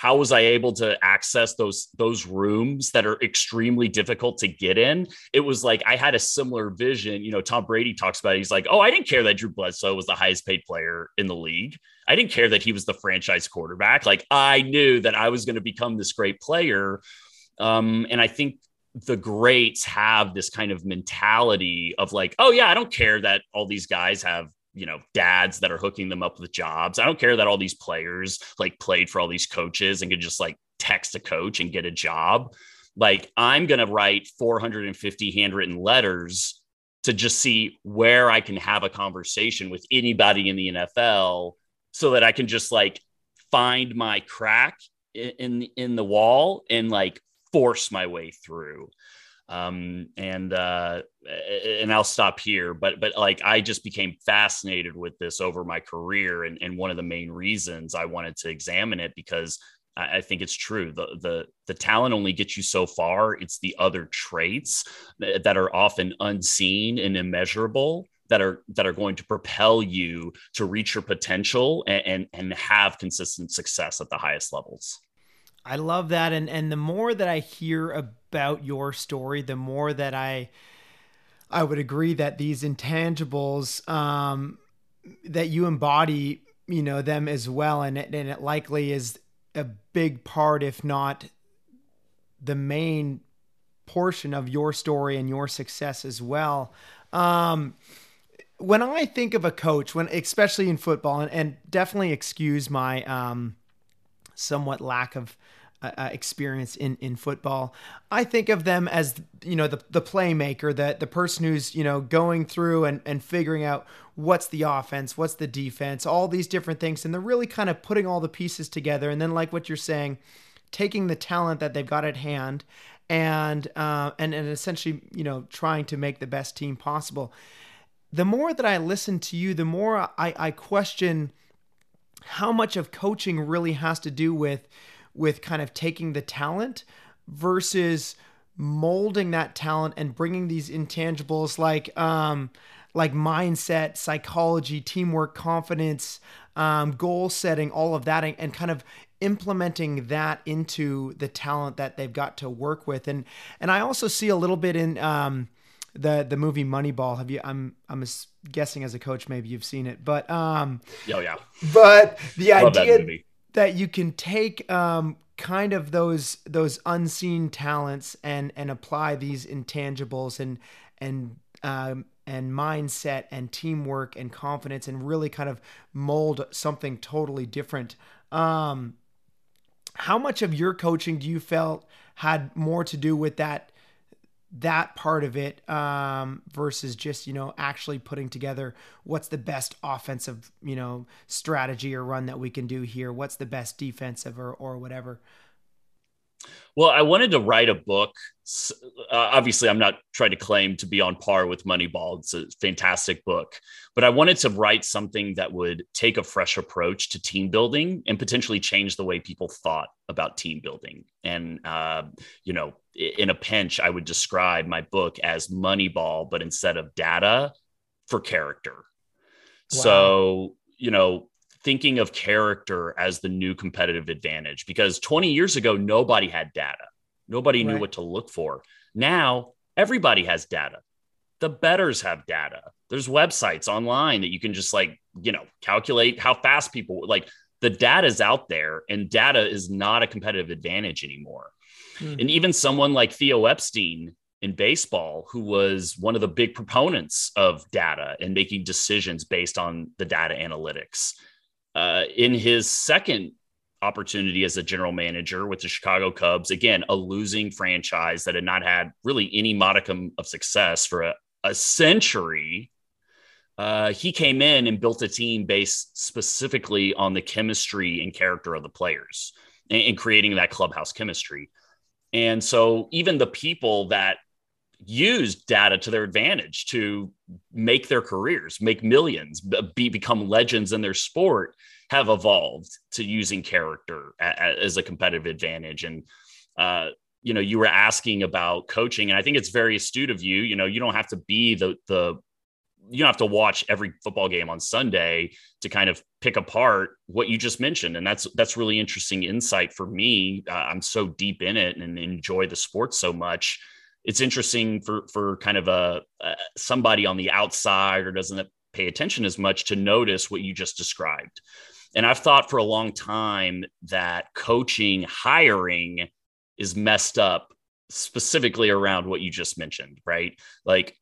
how was I able to access those rooms that are extremely difficult to get in? It was like, I had a similar vision. You know, Tom Brady talks about it. He's like, oh, I didn't care that Drew Bledsoe was the highest paid player in the league. I didn't care that he was the franchise quarterback. Like, I knew that I was going to become this great player. And I think the greats have this kind of mentality of like, oh yeah, I don't care that all these guys have, you know, dads that are hooking them up with jobs. I don't care that all these players like played for all these coaches and could just like text a coach and get a job. Like, I'm going to write 450 handwritten letters to just see where I can have a conversation with anybody in the NFL so that I can just like find my crack in the wall and like force my way through. And I'll stop here, but like, I just became fascinated with this over my career. And one of the main reasons I wanted to examine it, because I think it's true. The talent only gets you so far. It's the other traits that are often unseen and immeasurable that are going to propel you to reach your potential and have consistent success at the highest levels. I love that. And the more that I hear about your story, the more that I would agree that these intangibles that you embody, you know, them as well. And it likely is a big part, if not the main portion of your story and your success as well. When I think of a coach, especially in football, and definitely excuse my somewhat lack of experience in football. I think of them as, you know, the playmaker, the person who's, you know, going through and figuring out what's the offense, what's the defense, all these different things. And they're really kind of putting all the pieces together. And then, like what you're saying, taking the talent that they've got at hand and essentially, you know, trying to make the best team possible. The more that I listen to you, the more I question how much of coaching really has to do with kind of taking the talent versus molding that talent and bringing these intangibles like mindset, psychology, teamwork, confidence, goal setting, all of that, and kind of implementing that into the talent that they've got to work with. And I also see a little bit in the movie Moneyball. Have you? I'm guessing as a coach, maybe you've seen it, but yeah. But the idea that you can take kind of those unseen talents and apply these intangibles and mindset and teamwork and confidence and really kind of mold something totally different. How much of your coaching do you felt had more to do with that part of it versus just, you know, actually putting together what's the best offensive, you know, strategy or run that we can do here? What's the best defensive or whatever? Well, I wanted to write a book. Obviously, I'm not trying to claim to be on par with Moneyball. It's a fantastic book, but I wanted to write something that would take a fresh approach to team building and potentially change the way people thought about team building. And, you know, in a pinch, I would describe my book as Moneyball, but instead of data, for character. Wow. So, you know, thinking of character as the new competitive advantage, because 20 years ago, nobody had data. Nobody knew what to look for. Now, everybody has data. The bettors have data. There's websites online that you can just like, you know, calculate how fast people like. The data is out there, and data is not a competitive advantage anymore. Mm. And even someone like Theo Epstein in baseball, who was one of the big proponents of data and making decisions based on the data analytics, in his second opportunity as a general manager with the Chicago Cubs, again, a losing franchise that had not had really any modicum of success for a century, he came in and built a team based specifically on the chemistry and character of the players and creating that clubhouse chemistry. And so even the people that used data to their advantage to make their careers, make millions, become legends in their sport, have evolved to using character as a competitive advantage. And, you know, you were asking about coaching, and I think it's very astute of you. You know, you don't have to be the you don't have to watch every football game on Sunday to kind of pick apart what you just mentioned. And that's really interesting insight for me. I'm so deep in it and enjoy the sport so much. It's interesting for kind of somebody on the outside or doesn't pay attention as much to notice what you just described. And I've thought for a long time that coaching hiring is messed up specifically around what you just mentioned, right? Like,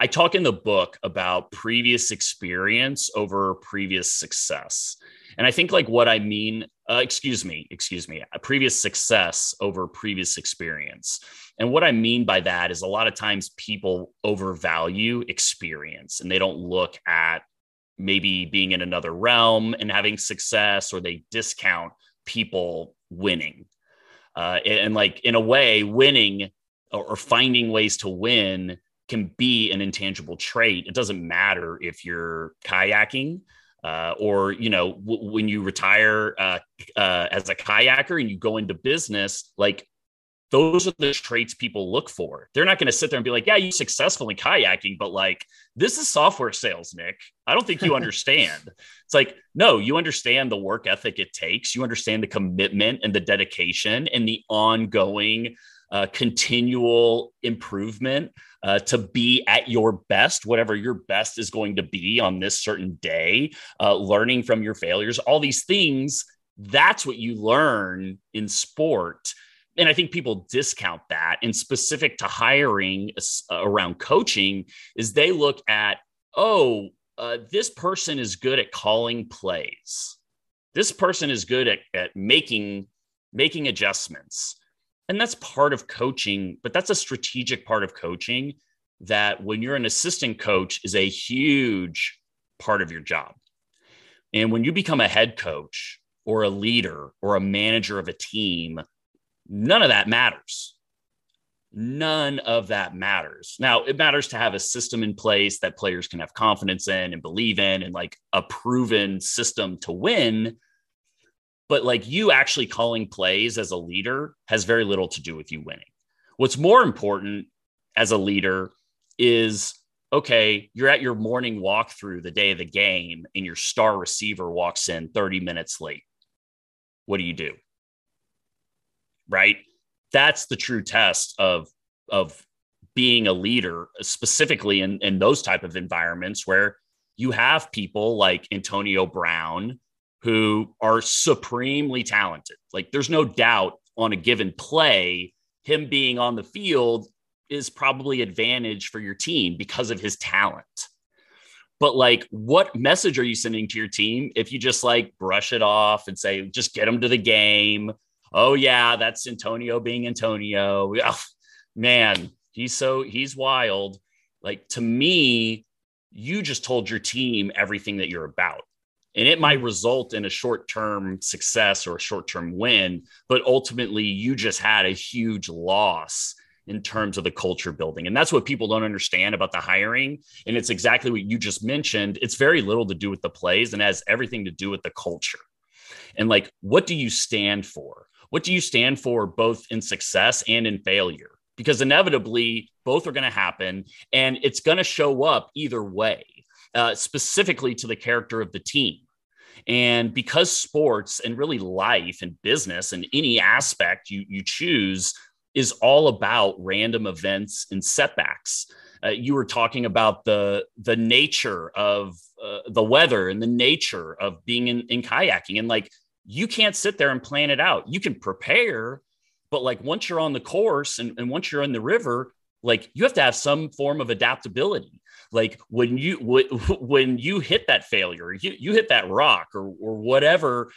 I talk in the book about previous experience over previous success. And I think like what I mean, previous success over previous experience. And what I mean by that is a lot of times people overvalue experience and they don't look at maybe being in another realm and having success, or they discount people winning. And like in a way, winning or finding ways to win can be an intangible trait. It doesn't matter if you're kayaking or, you know, when you retire as a kayaker and you go into business, like those are the traits people look for. They're not going to sit there and be like, yeah, you're successful in kayaking, but like, this is software sales, Nick. I don't think you understand. It's like, no, you understand the work ethic it takes. You understand the commitment and the dedication and the ongoing continual improvement to be at your best, whatever your best is going to be on this certain day, learning from your failures, all these things. That's what you learn in sport. And I think people discount that. And specific to hiring around coaching is they look at, this person is good at calling plays. This person is good at making adjustments. And that's part of coaching, but that's a strategic part of coaching that when you're an assistant coach is a huge part of your job. And when you become a head coach or a leader or a manager of a team, none of that matters. None of that matters. Now, it matters to have a system in place that players can have confidence in and believe in and like a proven system to win. But like you actually calling plays as a leader has very little to do with you winning. What's more important as a leader is, okay, you're at your morning walkthrough the day of the game and your star receiver walks in 30 minutes late. What do you do? Right? That's the true test of being a leader, specifically in those type of environments where you have people like Antonio Brown, who are supremely talented. Like there's no doubt on a given play, him being on the field is probably advantage for your team because of his talent. But like, what message are you sending to your team if you just like brush it off and say, just get them to the game? Oh yeah, that's Antonio being Antonio. Oh, man, he's wild. Like to me, you just told your team everything that you're about. And it might result in a short-term success or a short-term win, but ultimately you just had a huge loss in terms of the culture building. And that's what people don't understand about the hiring. And it's exactly what you just mentioned. It's very little to do with the plays and has everything to do with the culture. And like, what do you stand for? What do you stand for both in success and in failure? Because inevitably both are going to happen and it's going to show up either way, specifically to the character of the team. And because sports and really life and business and any aspect you choose is all about random events and setbacks. You were talking about the nature of the weather and the nature of being in kayaking. And like, you can't sit there and plan it out. You can prepare, but like once you're on the course and once you're in the river, like you have to have some form of adaptability. Like when you hit that failure, you hit that rock or whatever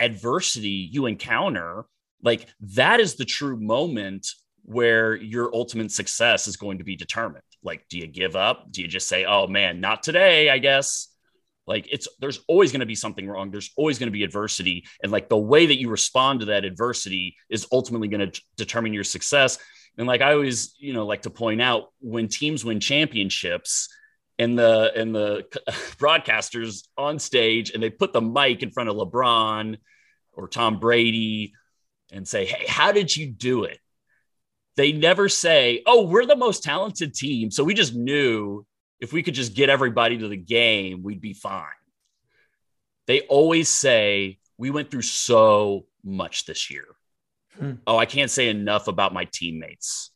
adversity you encounter, like that is the true moment where your ultimate success is going to be determined. Like, do you give up? Do you just say, oh man, not today, I guess. Like there's always going to be something wrong. There's always going to be adversity. And like the way that you respond to that adversity is ultimately going to determine your success. And like I always, like to point out when teams win championships and the broadcasters on stage and they put the mic in front of LeBron or Tom Brady and say, hey, how did you do it? They never say, oh, we're the most talented team, so we just knew if we could just get everybody to the game, we'd be fine. They always say, we went through so much this year. Oh, I can't say enough about my teammates.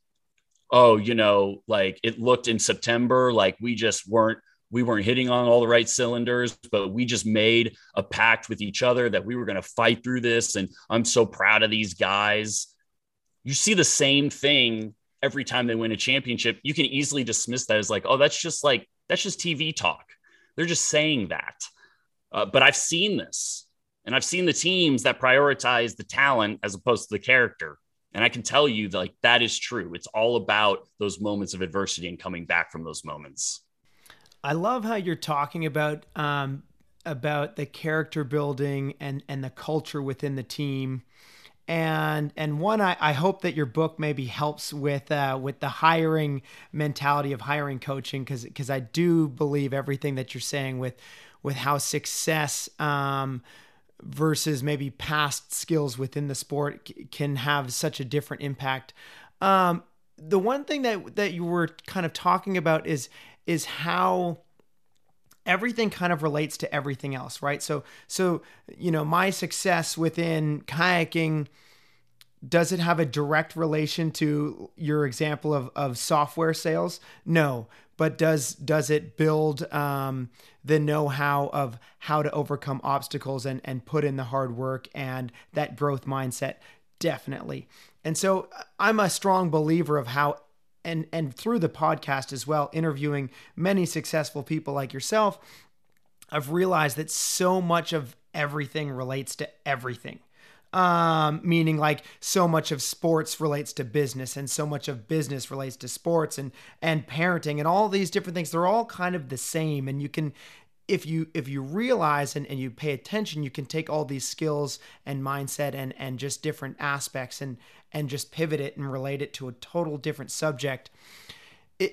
Oh, you know, like it looked in September, like we weren't hitting on all the right cylinders, but we just made a pact with each other that we were going to fight through this. And I'm so proud of these guys. You see the same thing every time they win a championship. You can easily dismiss that as like, oh, that's just TV talk. They're just saying that. But I've seen this, and I've seen the teams that prioritize the talent as opposed to the character. And I can tell you that, like, that is true. It's all about those moments of adversity and coming back from those moments. I love how you're talking about the character building and the culture within the team. And one, I hope that your book maybe helps with the hiring mentality of hiring coaching, because I do believe everything that you're saying with how success versus maybe past skills within the sport can have such a different impact. The one thing that you were kind of talking about is how everything kind of relates to everything else, right? So, you know, my success within kayaking, does it have a direct relation to your example of software sales? No, but does it build the know-how of how to overcome obstacles and put in the hard work and that growth mindset? Definitely. And so I'm a strong believer of how, and through the podcast as well, interviewing many successful people like yourself, I've realized that so much of everything relates to everything. Meaning like so much of sports relates to business, and so much of business relates to sports and parenting and all these different things. They're all kind of the same. And you can, if you realize and you pay attention, you can take all these skills and mindset and just different aspects and just pivot it and relate it to a total different subject.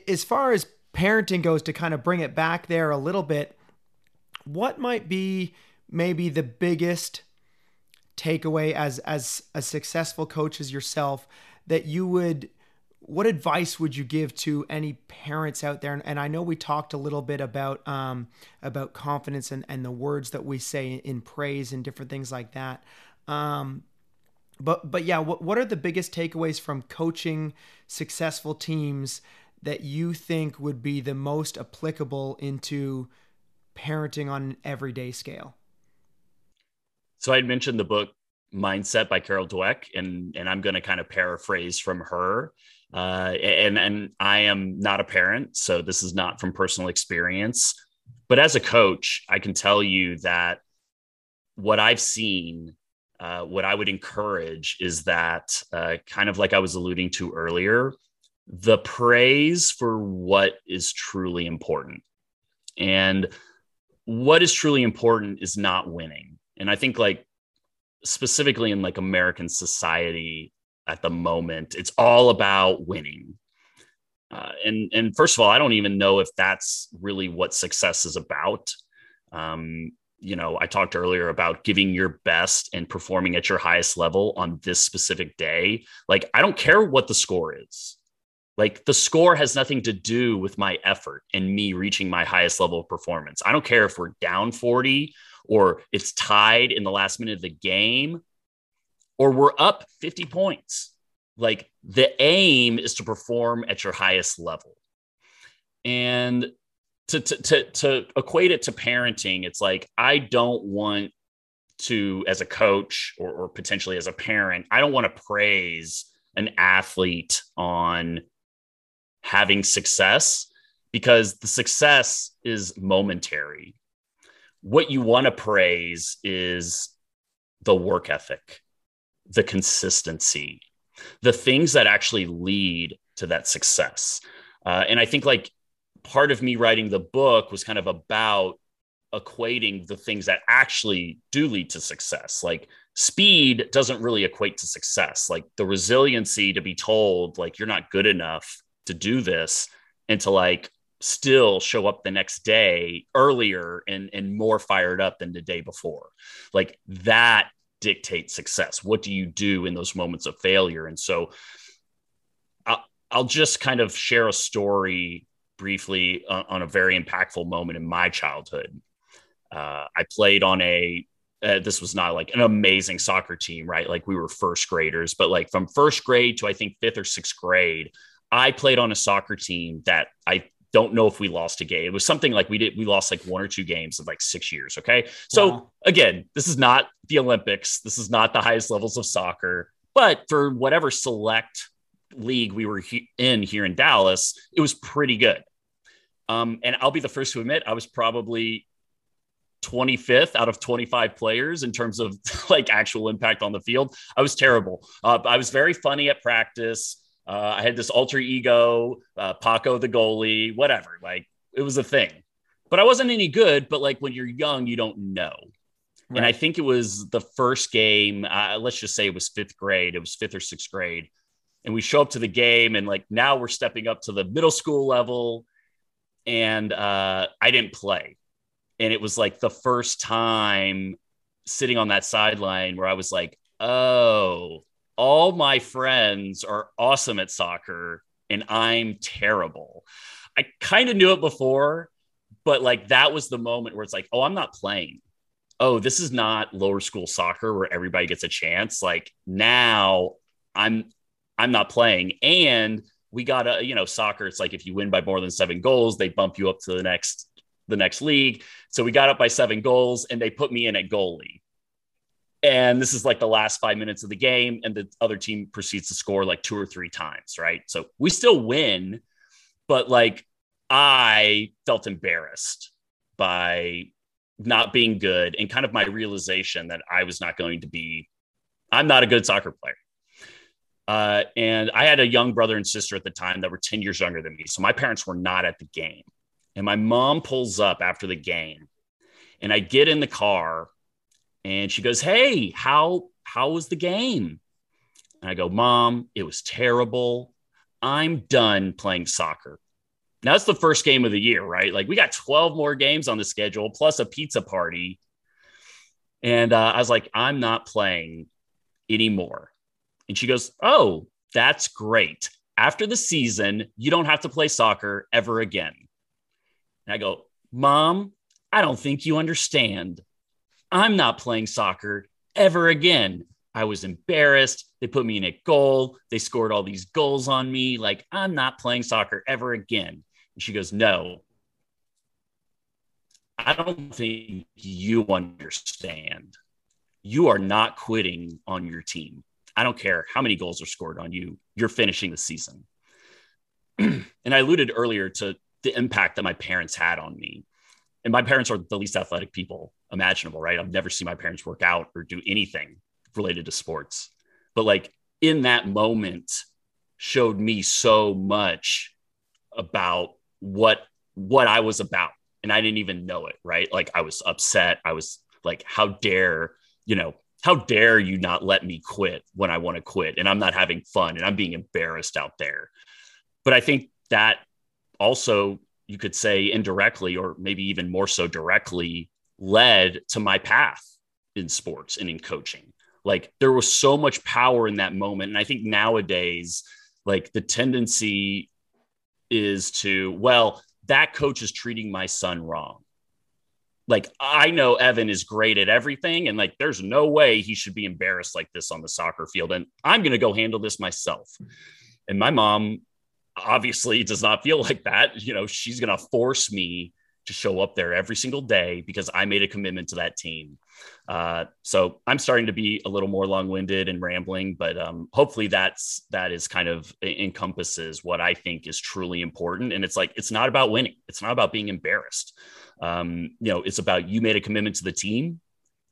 As far as parenting goes, to kind of bring it back there a little bit, what might be maybe the biggest takeaway as a successful coach as yourself that you would, what advice would you give to any parents out there? And I know we talked a little bit about confidence and the words that we say in praise and different things like that. But yeah, what are the biggest takeaways from coaching successful teams that you think would be the most applicable into parenting on an everyday scale? So I had mentioned the book Mindset by Carol Dweck, and I'm going to kind of paraphrase from her. And I am not a parent, so this is not from personal experience. But as a coach, I can tell you that what I've seen, what I would encourage is that kind of like I was alluding to earlier, the praise for what is truly important. And what is truly important is not winning. And I think, like, specifically in like American society at the moment, it's all about winning. And first of all, I don't even know if that's really what success is about. You know, I talked earlier about giving your best and performing at your highest level on this specific day. Like, I don't care what the score is. Like, the score has nothing to do with my effort and me reaching my highest level of performance. I don't care if we're down 40 or it's tied in the last minute of the game, or we're up 50 points. Like, the aim is to perform at your highest level. And to equate it to parenting, it's like, I don't want to, as a coach or potentially as a parent, I don't want to praise an athlete on having success, because the success is momentary. What you want to praise is the work ethic, the consistency, the things that actually lead to that success. And I think, like, part of me writing the book was kind of about equating the things that actually do lead to success. Like, speed doesn't really equate to success. Like, the resiliency to be told, like, you're not good enough to do this, and to, like, still show up the next day earlier and more fired up than the day before. Like, that dictates success. What do you do in those moments of failure? And so I'll just kind of share a story briefly on a very impactful moment in my childhood. I played on this was not like an amazing soccer team, right? Like we were first graders, but like from first grade to I think fifth or sixth grade, I played on a soccer team that I don't know if we lost a game. It was something like we lost like one or two games in like 6 years. Okay. So wow. Again, this is not the Olympics. This is not the highest levels of soccer, but for whatever select league we were in here in Dallas, it was pretty good. And I'll be the first to admit, I was probably 25th out of 25 players in terms of like actual impact on the field. I was terrible. I was very funny at practice. I had this alter ego, Paco the goalie, whatever. Like it was a thing, but I wasn't any good. But like when you're young, you don't know. Right. And I think it was the first game. Let's just say it was fifth grade. It was fifth or sixth grade. And we show up to the game and like now we're stepping up to the middle school level. And I didn't play. And it was like the first time sitting on that sideline where I was like, oh, all my friends are awesome at soccer and I'm terrible. I kind of knew it before, but like that was the moment where it's like, oh, I'm not playing. Oh, this is not lower school soccer where everybody gets a chance. Like now I'm not playing. And we got a, soccer. It's like, if you win by more than 7 goals, they bump you up to the next league. So we got up by 7 goals and they put me in at goalie. And this is like the last 5 minutes of the game. And the other team proceeds to score like 2 or 3 times. Right. So we still win, but like I felt embarrassed by not being good and kind of my realization that I was not going to be, I'm not a good soccer player. And I had a young brother and sister at the time that were 10 years younger than me. So my parents were not at the game. And my mom pulls up after the game and I get in the car and she goes, hey, how was the game? And I go, Mom, it was terrible. I'm done playing soccer. Now that's the first game of the year, right? Like we got 12 more games on the schedule plus a pizza party. And I was like, I'm not playing anymore. And she goes, oh, that's great. After the season, you don't have to play soccer ever again. And I go, Mom, I don't think you understand. I'm not playing soccer ever again. I was embarrassed. They put me in a goal. They scored all these goals on me. Like, I'm not playing soccer ever again. And she goes, no, I don't think you understand. You are not quitting on your team. I don't care how many goals are scored on you. You're finishing the season. And I alluded earlier to the impact that my parents had on me. And my parents are the least athletic people imaginable, right? I've never seen my parents work out or do anything related to sports. But like in that moment showed me so much about what I was about. And I didn't even know it, right? Like I was upset. I was like, how dare you not let me quit when I want to quit and I'm not having fun and I'm being embarrassed out there. But I think that also, you could say indirectly, or maybe even more so directly, led to my path in sports and in coaching. Like there was so much power in that moment. And I think nowadays, like the tendency is to, well, that coach is treating my son wrong. Like I know Evan is great at everything. And like, there's no way he should be embarrassed like this on the soccer field. And I'm going to go handle this myself. And my mom obviously does not feel like that. She's going to force me to show up there every single day because I made a commitment to that team. So I'm starting to be a little more long-winded and rambling, but hopefully that is kind of encompasses what I think is truly important. And it's like, it's not about winning. It's not about being embarrassed. It's about you made a commitment to the team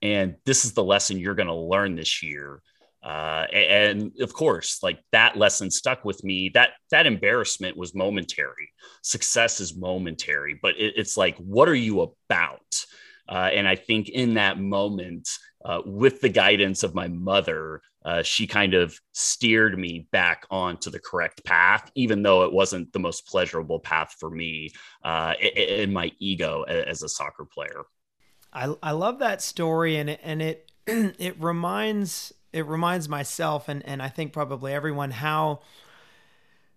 and this is the lesson you're going to learn this year. And of course, like that lesson stuck with me. That embarrassment was momentary. Success is momentary, but it's like, what are you about? And I think in that moment, with the guidance of my mother, she kind of steered me back onto the correct path, even though it wasn't the most pleasurable path for me in my ego as a soccer player. I love that story, and it it reminds. It reminds myself and I think probably everyone how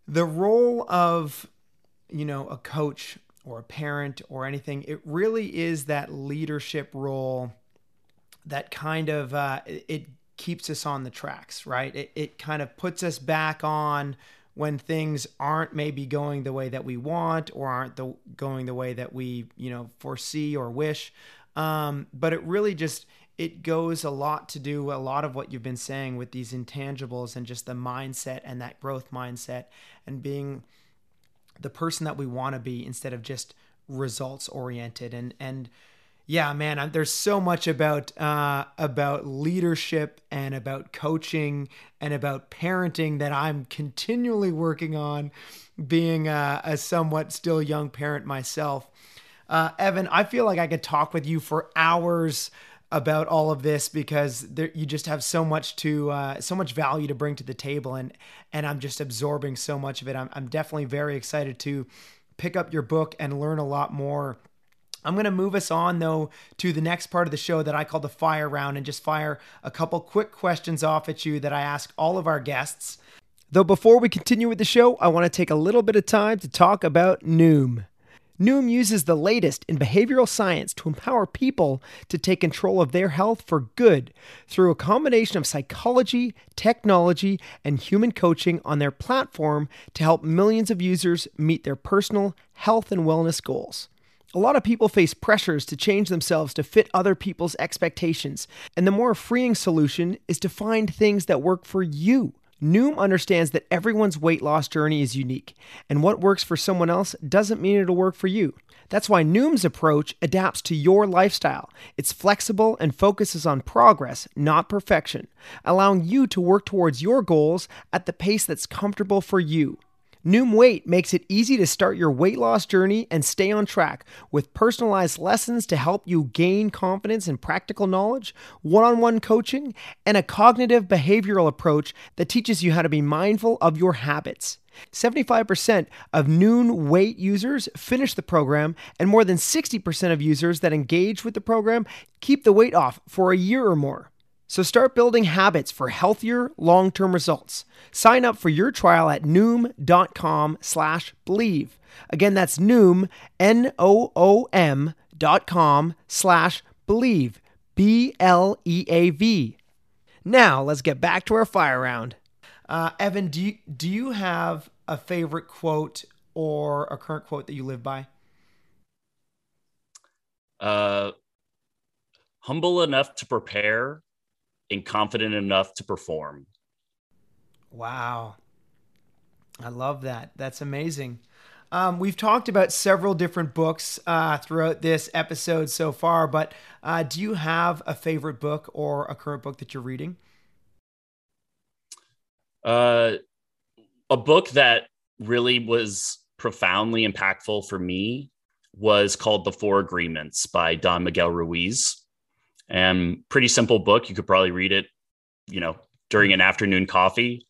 the role of you know, a coach or a parent or anything. It really is that leadership role that kind of, it keeps us on the tracks, right? It kind of puts us back on when things aren't maybe going the way that we want or aren't going the way that we, you know, foresee or wish. But it really just, it goes a lot to do a lot of what you've been saying with these intangibles and just the mindset and that growth mindset and being the person that we want to be instead of just results oriented. And yeah, man, there's so much about leadership and about coaching and about parenting that I'm continually working on, being a somewhat still young parent myself. Evan, I feel like I could talk with you for hours about all of this because you just have so much so much value to bring to the table, and I'm just absorbing so much of it. I'm definitely very excited to pick up your book and learn a lot more. I'm going to move us on though to the next part of the show that I call the fire round, and just fire a couple quick questions off at you that I ask all of our guests. Though before we continue with the show, I want to take a little bit of time to talk about Noom. Noom uses the latest in behavioral science to empower people to take control of their health for good through a combination of psychology, technology, and human coaching on their platform to help millions of users meet their personal health and wellness goals. A lot of people face pressures to change themselves to fit other people's expectations, and the more freeing solution is to find things that work for you. Noom understands that everyone's weight loss journey is unique, and what works for someone else doesn't mean it'll work for you. That's why Noom's approach adapts to your lifestyle. It's flexible and focuses on progress, not perfection, allowing you to work towards your goals at the pace that's comfortable for you. Noom Weight makes it easy to start your weight loss journey and stay on track with personalized lessons to help you gain confidence and practical knowledge, one-on-one coaching, and a cognitive behavioral approach that teaches you how to be mindful of your habits. 75% of Noom Weight users finish the program, and more than 60% of users that engage with the program keep the weight off for a year or more. So start building habits for healthier, long-term results. Sign up for your trial at Noom.com/believe. Again, that's Noom, NOOM.com/believe, BLEAV. Now let's get back to our fire round. Evan, do you have a favorite quote or a current quote that you live by? Humble enough to prepare and confident enough to perform. Wow. I love that. That's amazing. We've talked about several different books throughout this episode so far, but do you have a favorite book or a current book that you're reading? A book that really was profoundly impactful for me was called The Four Agreements by Don Miguel Ruiz. And pretty simple book. You could probably read it, you know, during an afternoon coffee.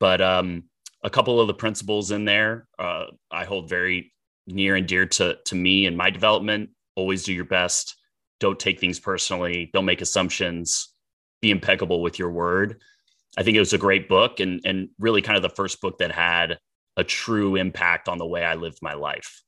But a couple of the principles in there I hold very near and dear to me and my development. Always do your best. Don't take things personally. Don't make assumptions. Be impeccable with your word. I think it was a great book and really kind of the first book that had a true impact on the way I lived my life.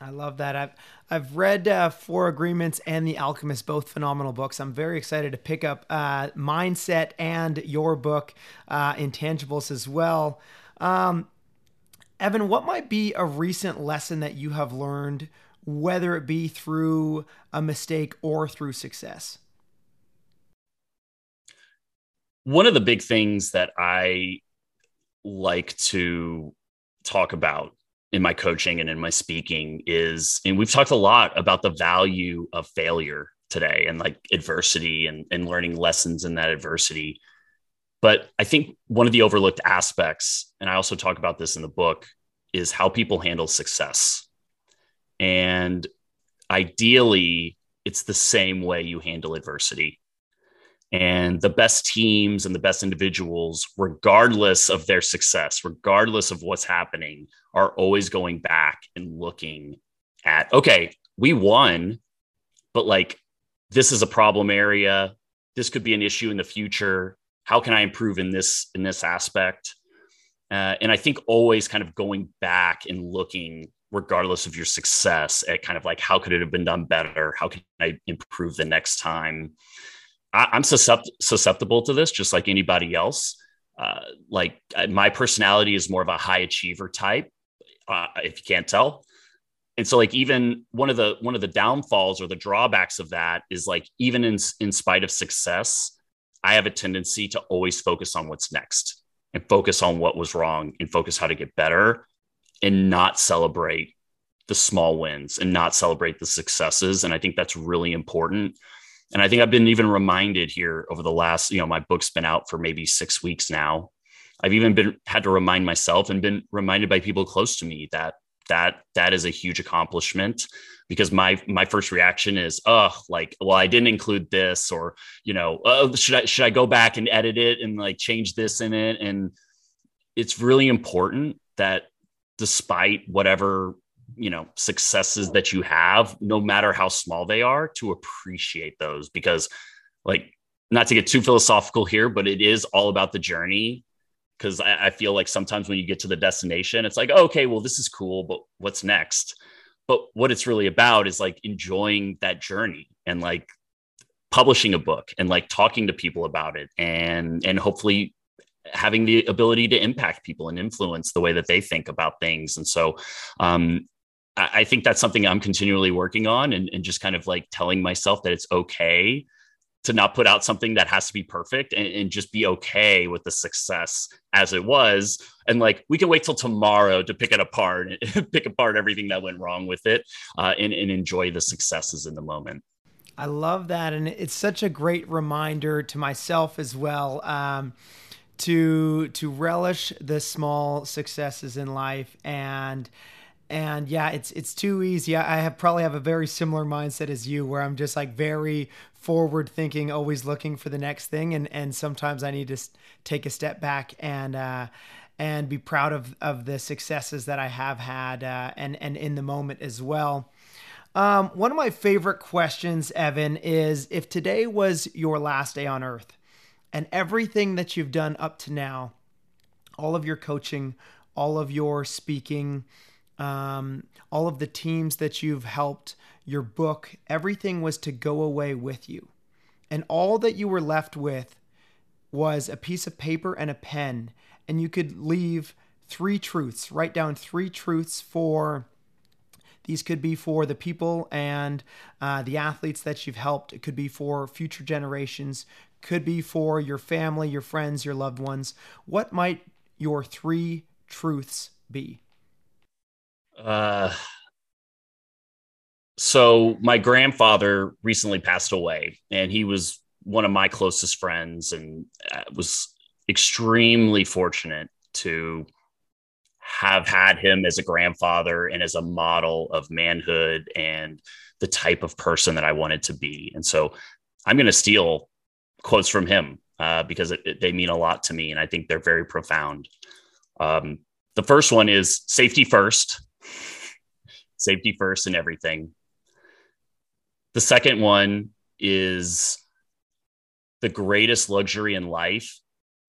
I love that. I've read Four Agreements and The Alchemist, both phenomenal books. I'm very excited to pick up Mindset and your book, Intangibles, as well. Evan, what might be a recent lesson that you have learned, whether it be through a mistake or through success? One of the big things that I like to talk about in my coaching and in my speaking is, and we've talked a lot about the value of failure today and like adversity and learning lessons in that adversity. But I think one of the overlooked aspects, and I also talk about this in the book, is how people handle success. And ideally, it's the same way you handle adversity. And the best teams and the best individuals, regardless of their success, regardless of what's happening, are always going back and looking at, okay, we won, but like, this is a problem area. This could be an issue in the future. How can I improve in this aspect? And I think always kind of going back and looking regardless of your success, at kind of like, how could it have been done better? How can I improve the next time? I'm susceptible to this, just like anybody else. Like my personality is more of a high achiever type, if you can't tell. And so like, even one of the downfalls or the drawbacks of that is like, even in spite of success, I have a tendency to always focus on what's next and focus on what was wrong and focus how to get better and not celebrate the small wins and not celebrate the successes. And I think that's really important. And I think I've been even reminded here over the last, my book's been out for maybe 6 weeks now. I've even had to remind myself and been reminded by people close to me that is a huge accomplishment, because my first reaction is, I didn't include this, or, should I go back and edit it and like change this in it? And it's really important that despite whatever, successes that you have, no matter how small they are, to appreciate those, because like, not to get too philosophical here, but it is all about the journey. Because I feel like sometimes when you get to the destination, it's like, okay, well, this is cool, but what's next? But what it's really about is like enjoying that journey and like publishing a book and like talking to people about it and hopefully having the ability to impact people and influence the way that they think about things. And so I think that's something I'm continually working on and just kind of like telling myself that it's okay to not put out something that has to be perfect and just be okay with the success as it was. And like, we can wait till tomorrow to pick it apart and pick apart everything that went wrong with it and enjoy the successes in the moment. I love that. And it's such a great reminder to myself as well, to relish the small successes in life. And yeah, it's too easy. I probably have a very similar mindset as you, where I'm just like very forward thinking, always looking for the next thing. And sometimes I need to take a step back and be proud of the successes that I have had, and in the moment as well. One of my favorite questions, Evan, is if today was your last day on earth and everything that you've done up to now, all of your coaching, all of your speaking, all of the teams that you've helped, your book, everything was to go away with you, and all that you were left with was a piece of paper and a pen, and you could leave three truths, write down three truths for, these could be for the people and the athletes that you've helped, it could be for future generations, could be for your family, your friends, your loved ones. What might your three truths be? So my grandfather recently passed away, and he was one of my closest friends, and was extremely fortunate to have had him as a grandfather and as a model of manhood and the type of person that I wanted to be. And so I'm going to steal quotes from him, because they mean a lot to me, and I think they're very profound. The first one is safety first. Safety first in everything. The second one is the greatest luxury in life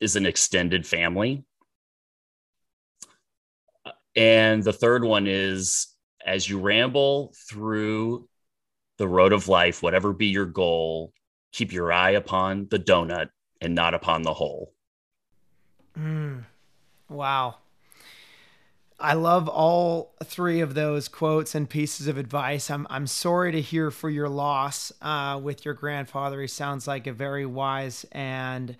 is an extended family. And the third one is, as you ramble through the road of life, whatever be your goal, keep your eye upon the donut and not upon the hole. Wow. I love all three of those quotes and pieces of advice. I'm sorry to hear for your loss with your grandfather. He sounds like a very wise and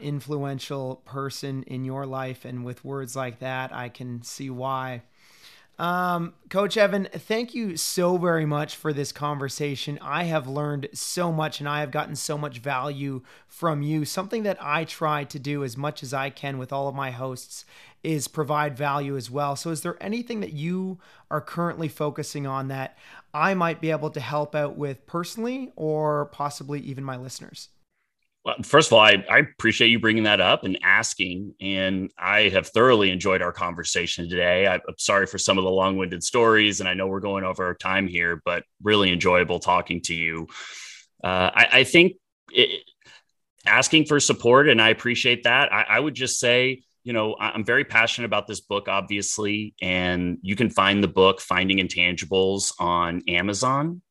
influential person in your life. And with words like that, I can see why. Coach Evan, thank you so very much for this conversation. I have learned so much, and I have gotten so much value from you. Something that I try to do as much as I can with all of my hosts is provide value as well. So is there anything that you are currently focusing on that I might be able to help out with personally, or possibly even my listeners? Well, first of all, I appreciate you bringing that up and asking, and I have thoroughly enjoyed our conversation today. I'm sorry for some of the long-winded stories, and I know we're going over our time here, but really enjoyable talking to you. I think asking for support, and I appreciate that. I would just say you know, I'm very passionate about this book, obviously, and you can find the book Finding Intangibles on Amazon.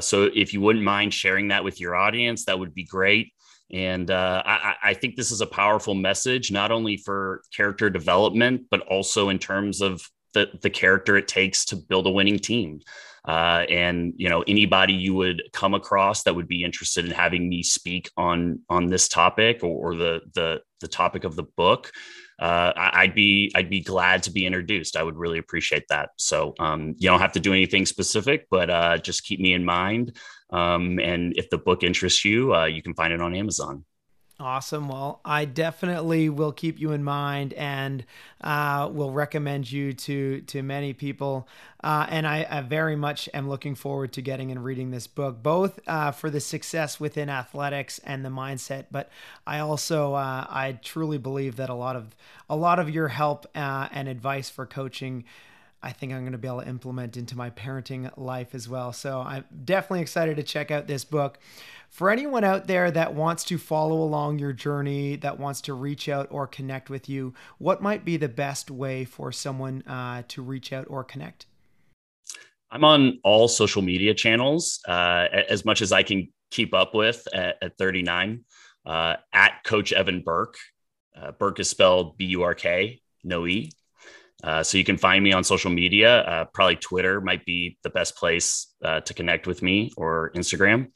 So if you wouldn't mind sharing that with your audience, that would be great. And I think this is a powerful message, not only for character development, but also in terms of the character it takes to build a winning team. And, you know, anybody you would come across that would be interested in having me speak on this topic or the topic of the book, I'd be glad to be introduced. I would really appreciate that. So you don't have to do anything specific, but just keep me in mind. And if the book interests you, you can find it on Amazon. Awesome. Well, I definitely will keep you in mind and will recommend you to many people. And I very much am looking forward to getting and reading this book, both for the success within athletics and the mindset. But I also I truly believe that a lot of your help and advice for coaching, I think I'm going to be able to implement into my parenting life as well. So I'm definitely excited to check out this book. For anyone out there that wants to follow along your journey, that wants to reach out or connect with you, what might be the best way for someone to reach out or connect? I'm on all social media channels, as much as I can keep up with at 39, at Coach Evan Burk. Burk is spelled B-U-R-K, no E. So you can find me on social media. Probably Twitter might be the best place to connect with me, or Instagram.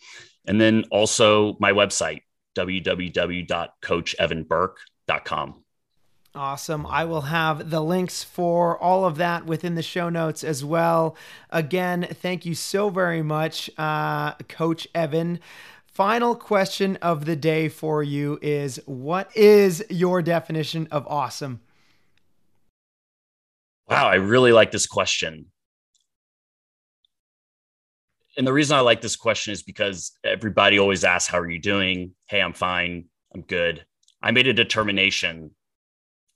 And then also my website, www.coachevanburk.com. Awesome. I will have the links for all of that within the show notes as well. Again, thank you so very much, Coach Evan. Final question of the day for you is, what is your definition of awesome? Wow, I really like this question. And the reason I like this question is because everybody always asks, how are you doing? Hey, I'm fine. I'm good. I made a determination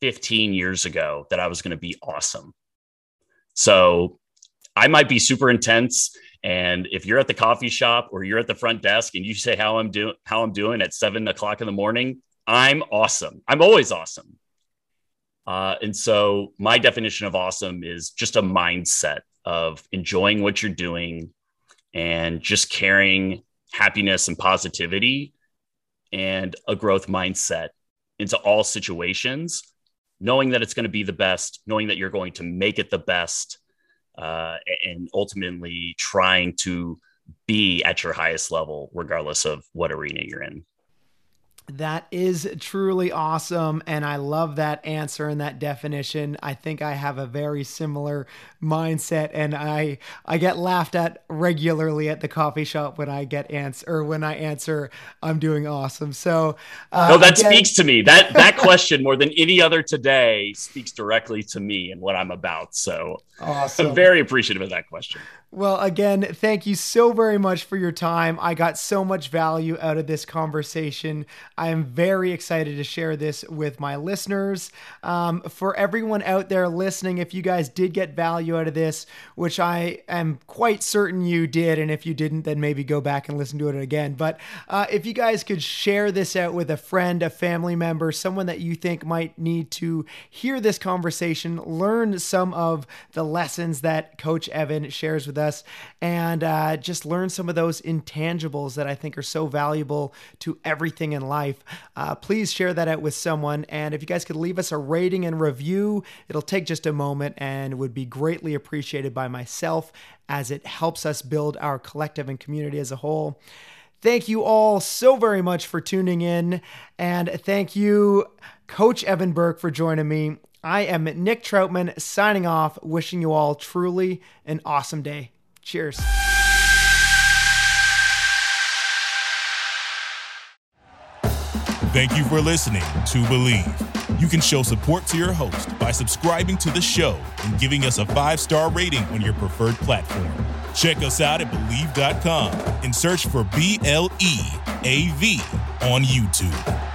15 years ago that I was going to be awesome. So I might be super intense. And if you're at the coffee shop or you're at the front desk and you say how I'm doing at 7:00 in the morning, I'm awesome. I'm always awesome. And so my definition of awesome is just a mindset of enjoying what you're doing, and just carrying happiness and positivity and a growth mindset into all situations, knowing that it's going to be the best, knowing that you're going to make it the best, and ultimately trying to be at your highest level, regardless of what arena you're in. That is truly awesome. And I love that answer and that definition. I think I have a very similar mindset, and I get laughed at regularly at the coffee shop when I get answer, I'm doing awesome. So no, that again, speaks to me. That question more than any other today speaks directly to me and what I'm about. So awesome. I'm very appreciative of that question. Well, again, thank you so very much for your time. I got so much value out of this conversation. I am very excited to share this with my listeners. For everyone out there listening, if you guys did get value out of this, which I am quite certain you did, and if you didn't, then maybe go back and listen to it again. But if you guys could share this out with a friend, a family member, someone that you think might need to hear this conversation, learn some of the lessons that Coach Evan shares with us, and just learn some of those intangibles that I think are so valuable to everything in life. Please share that out with someone. And if you guys could leave us a rating and review, it'll take just a moment and would be greatly appreciated by myself, as it helps us build our collective and community as a whole. Thank you all so very much for tuning in. And thank you, Coach Evan Burk, for joining me. I am Nick Troutman, signing off, wishing you all truly an awesome day. Cheers. Thank you for listening to Believe. You can show support to your host by subscribing to the show and giving us a 5-star rating on your preferred platform. Check us out at Believe.com and search for BLEAV on YouTube.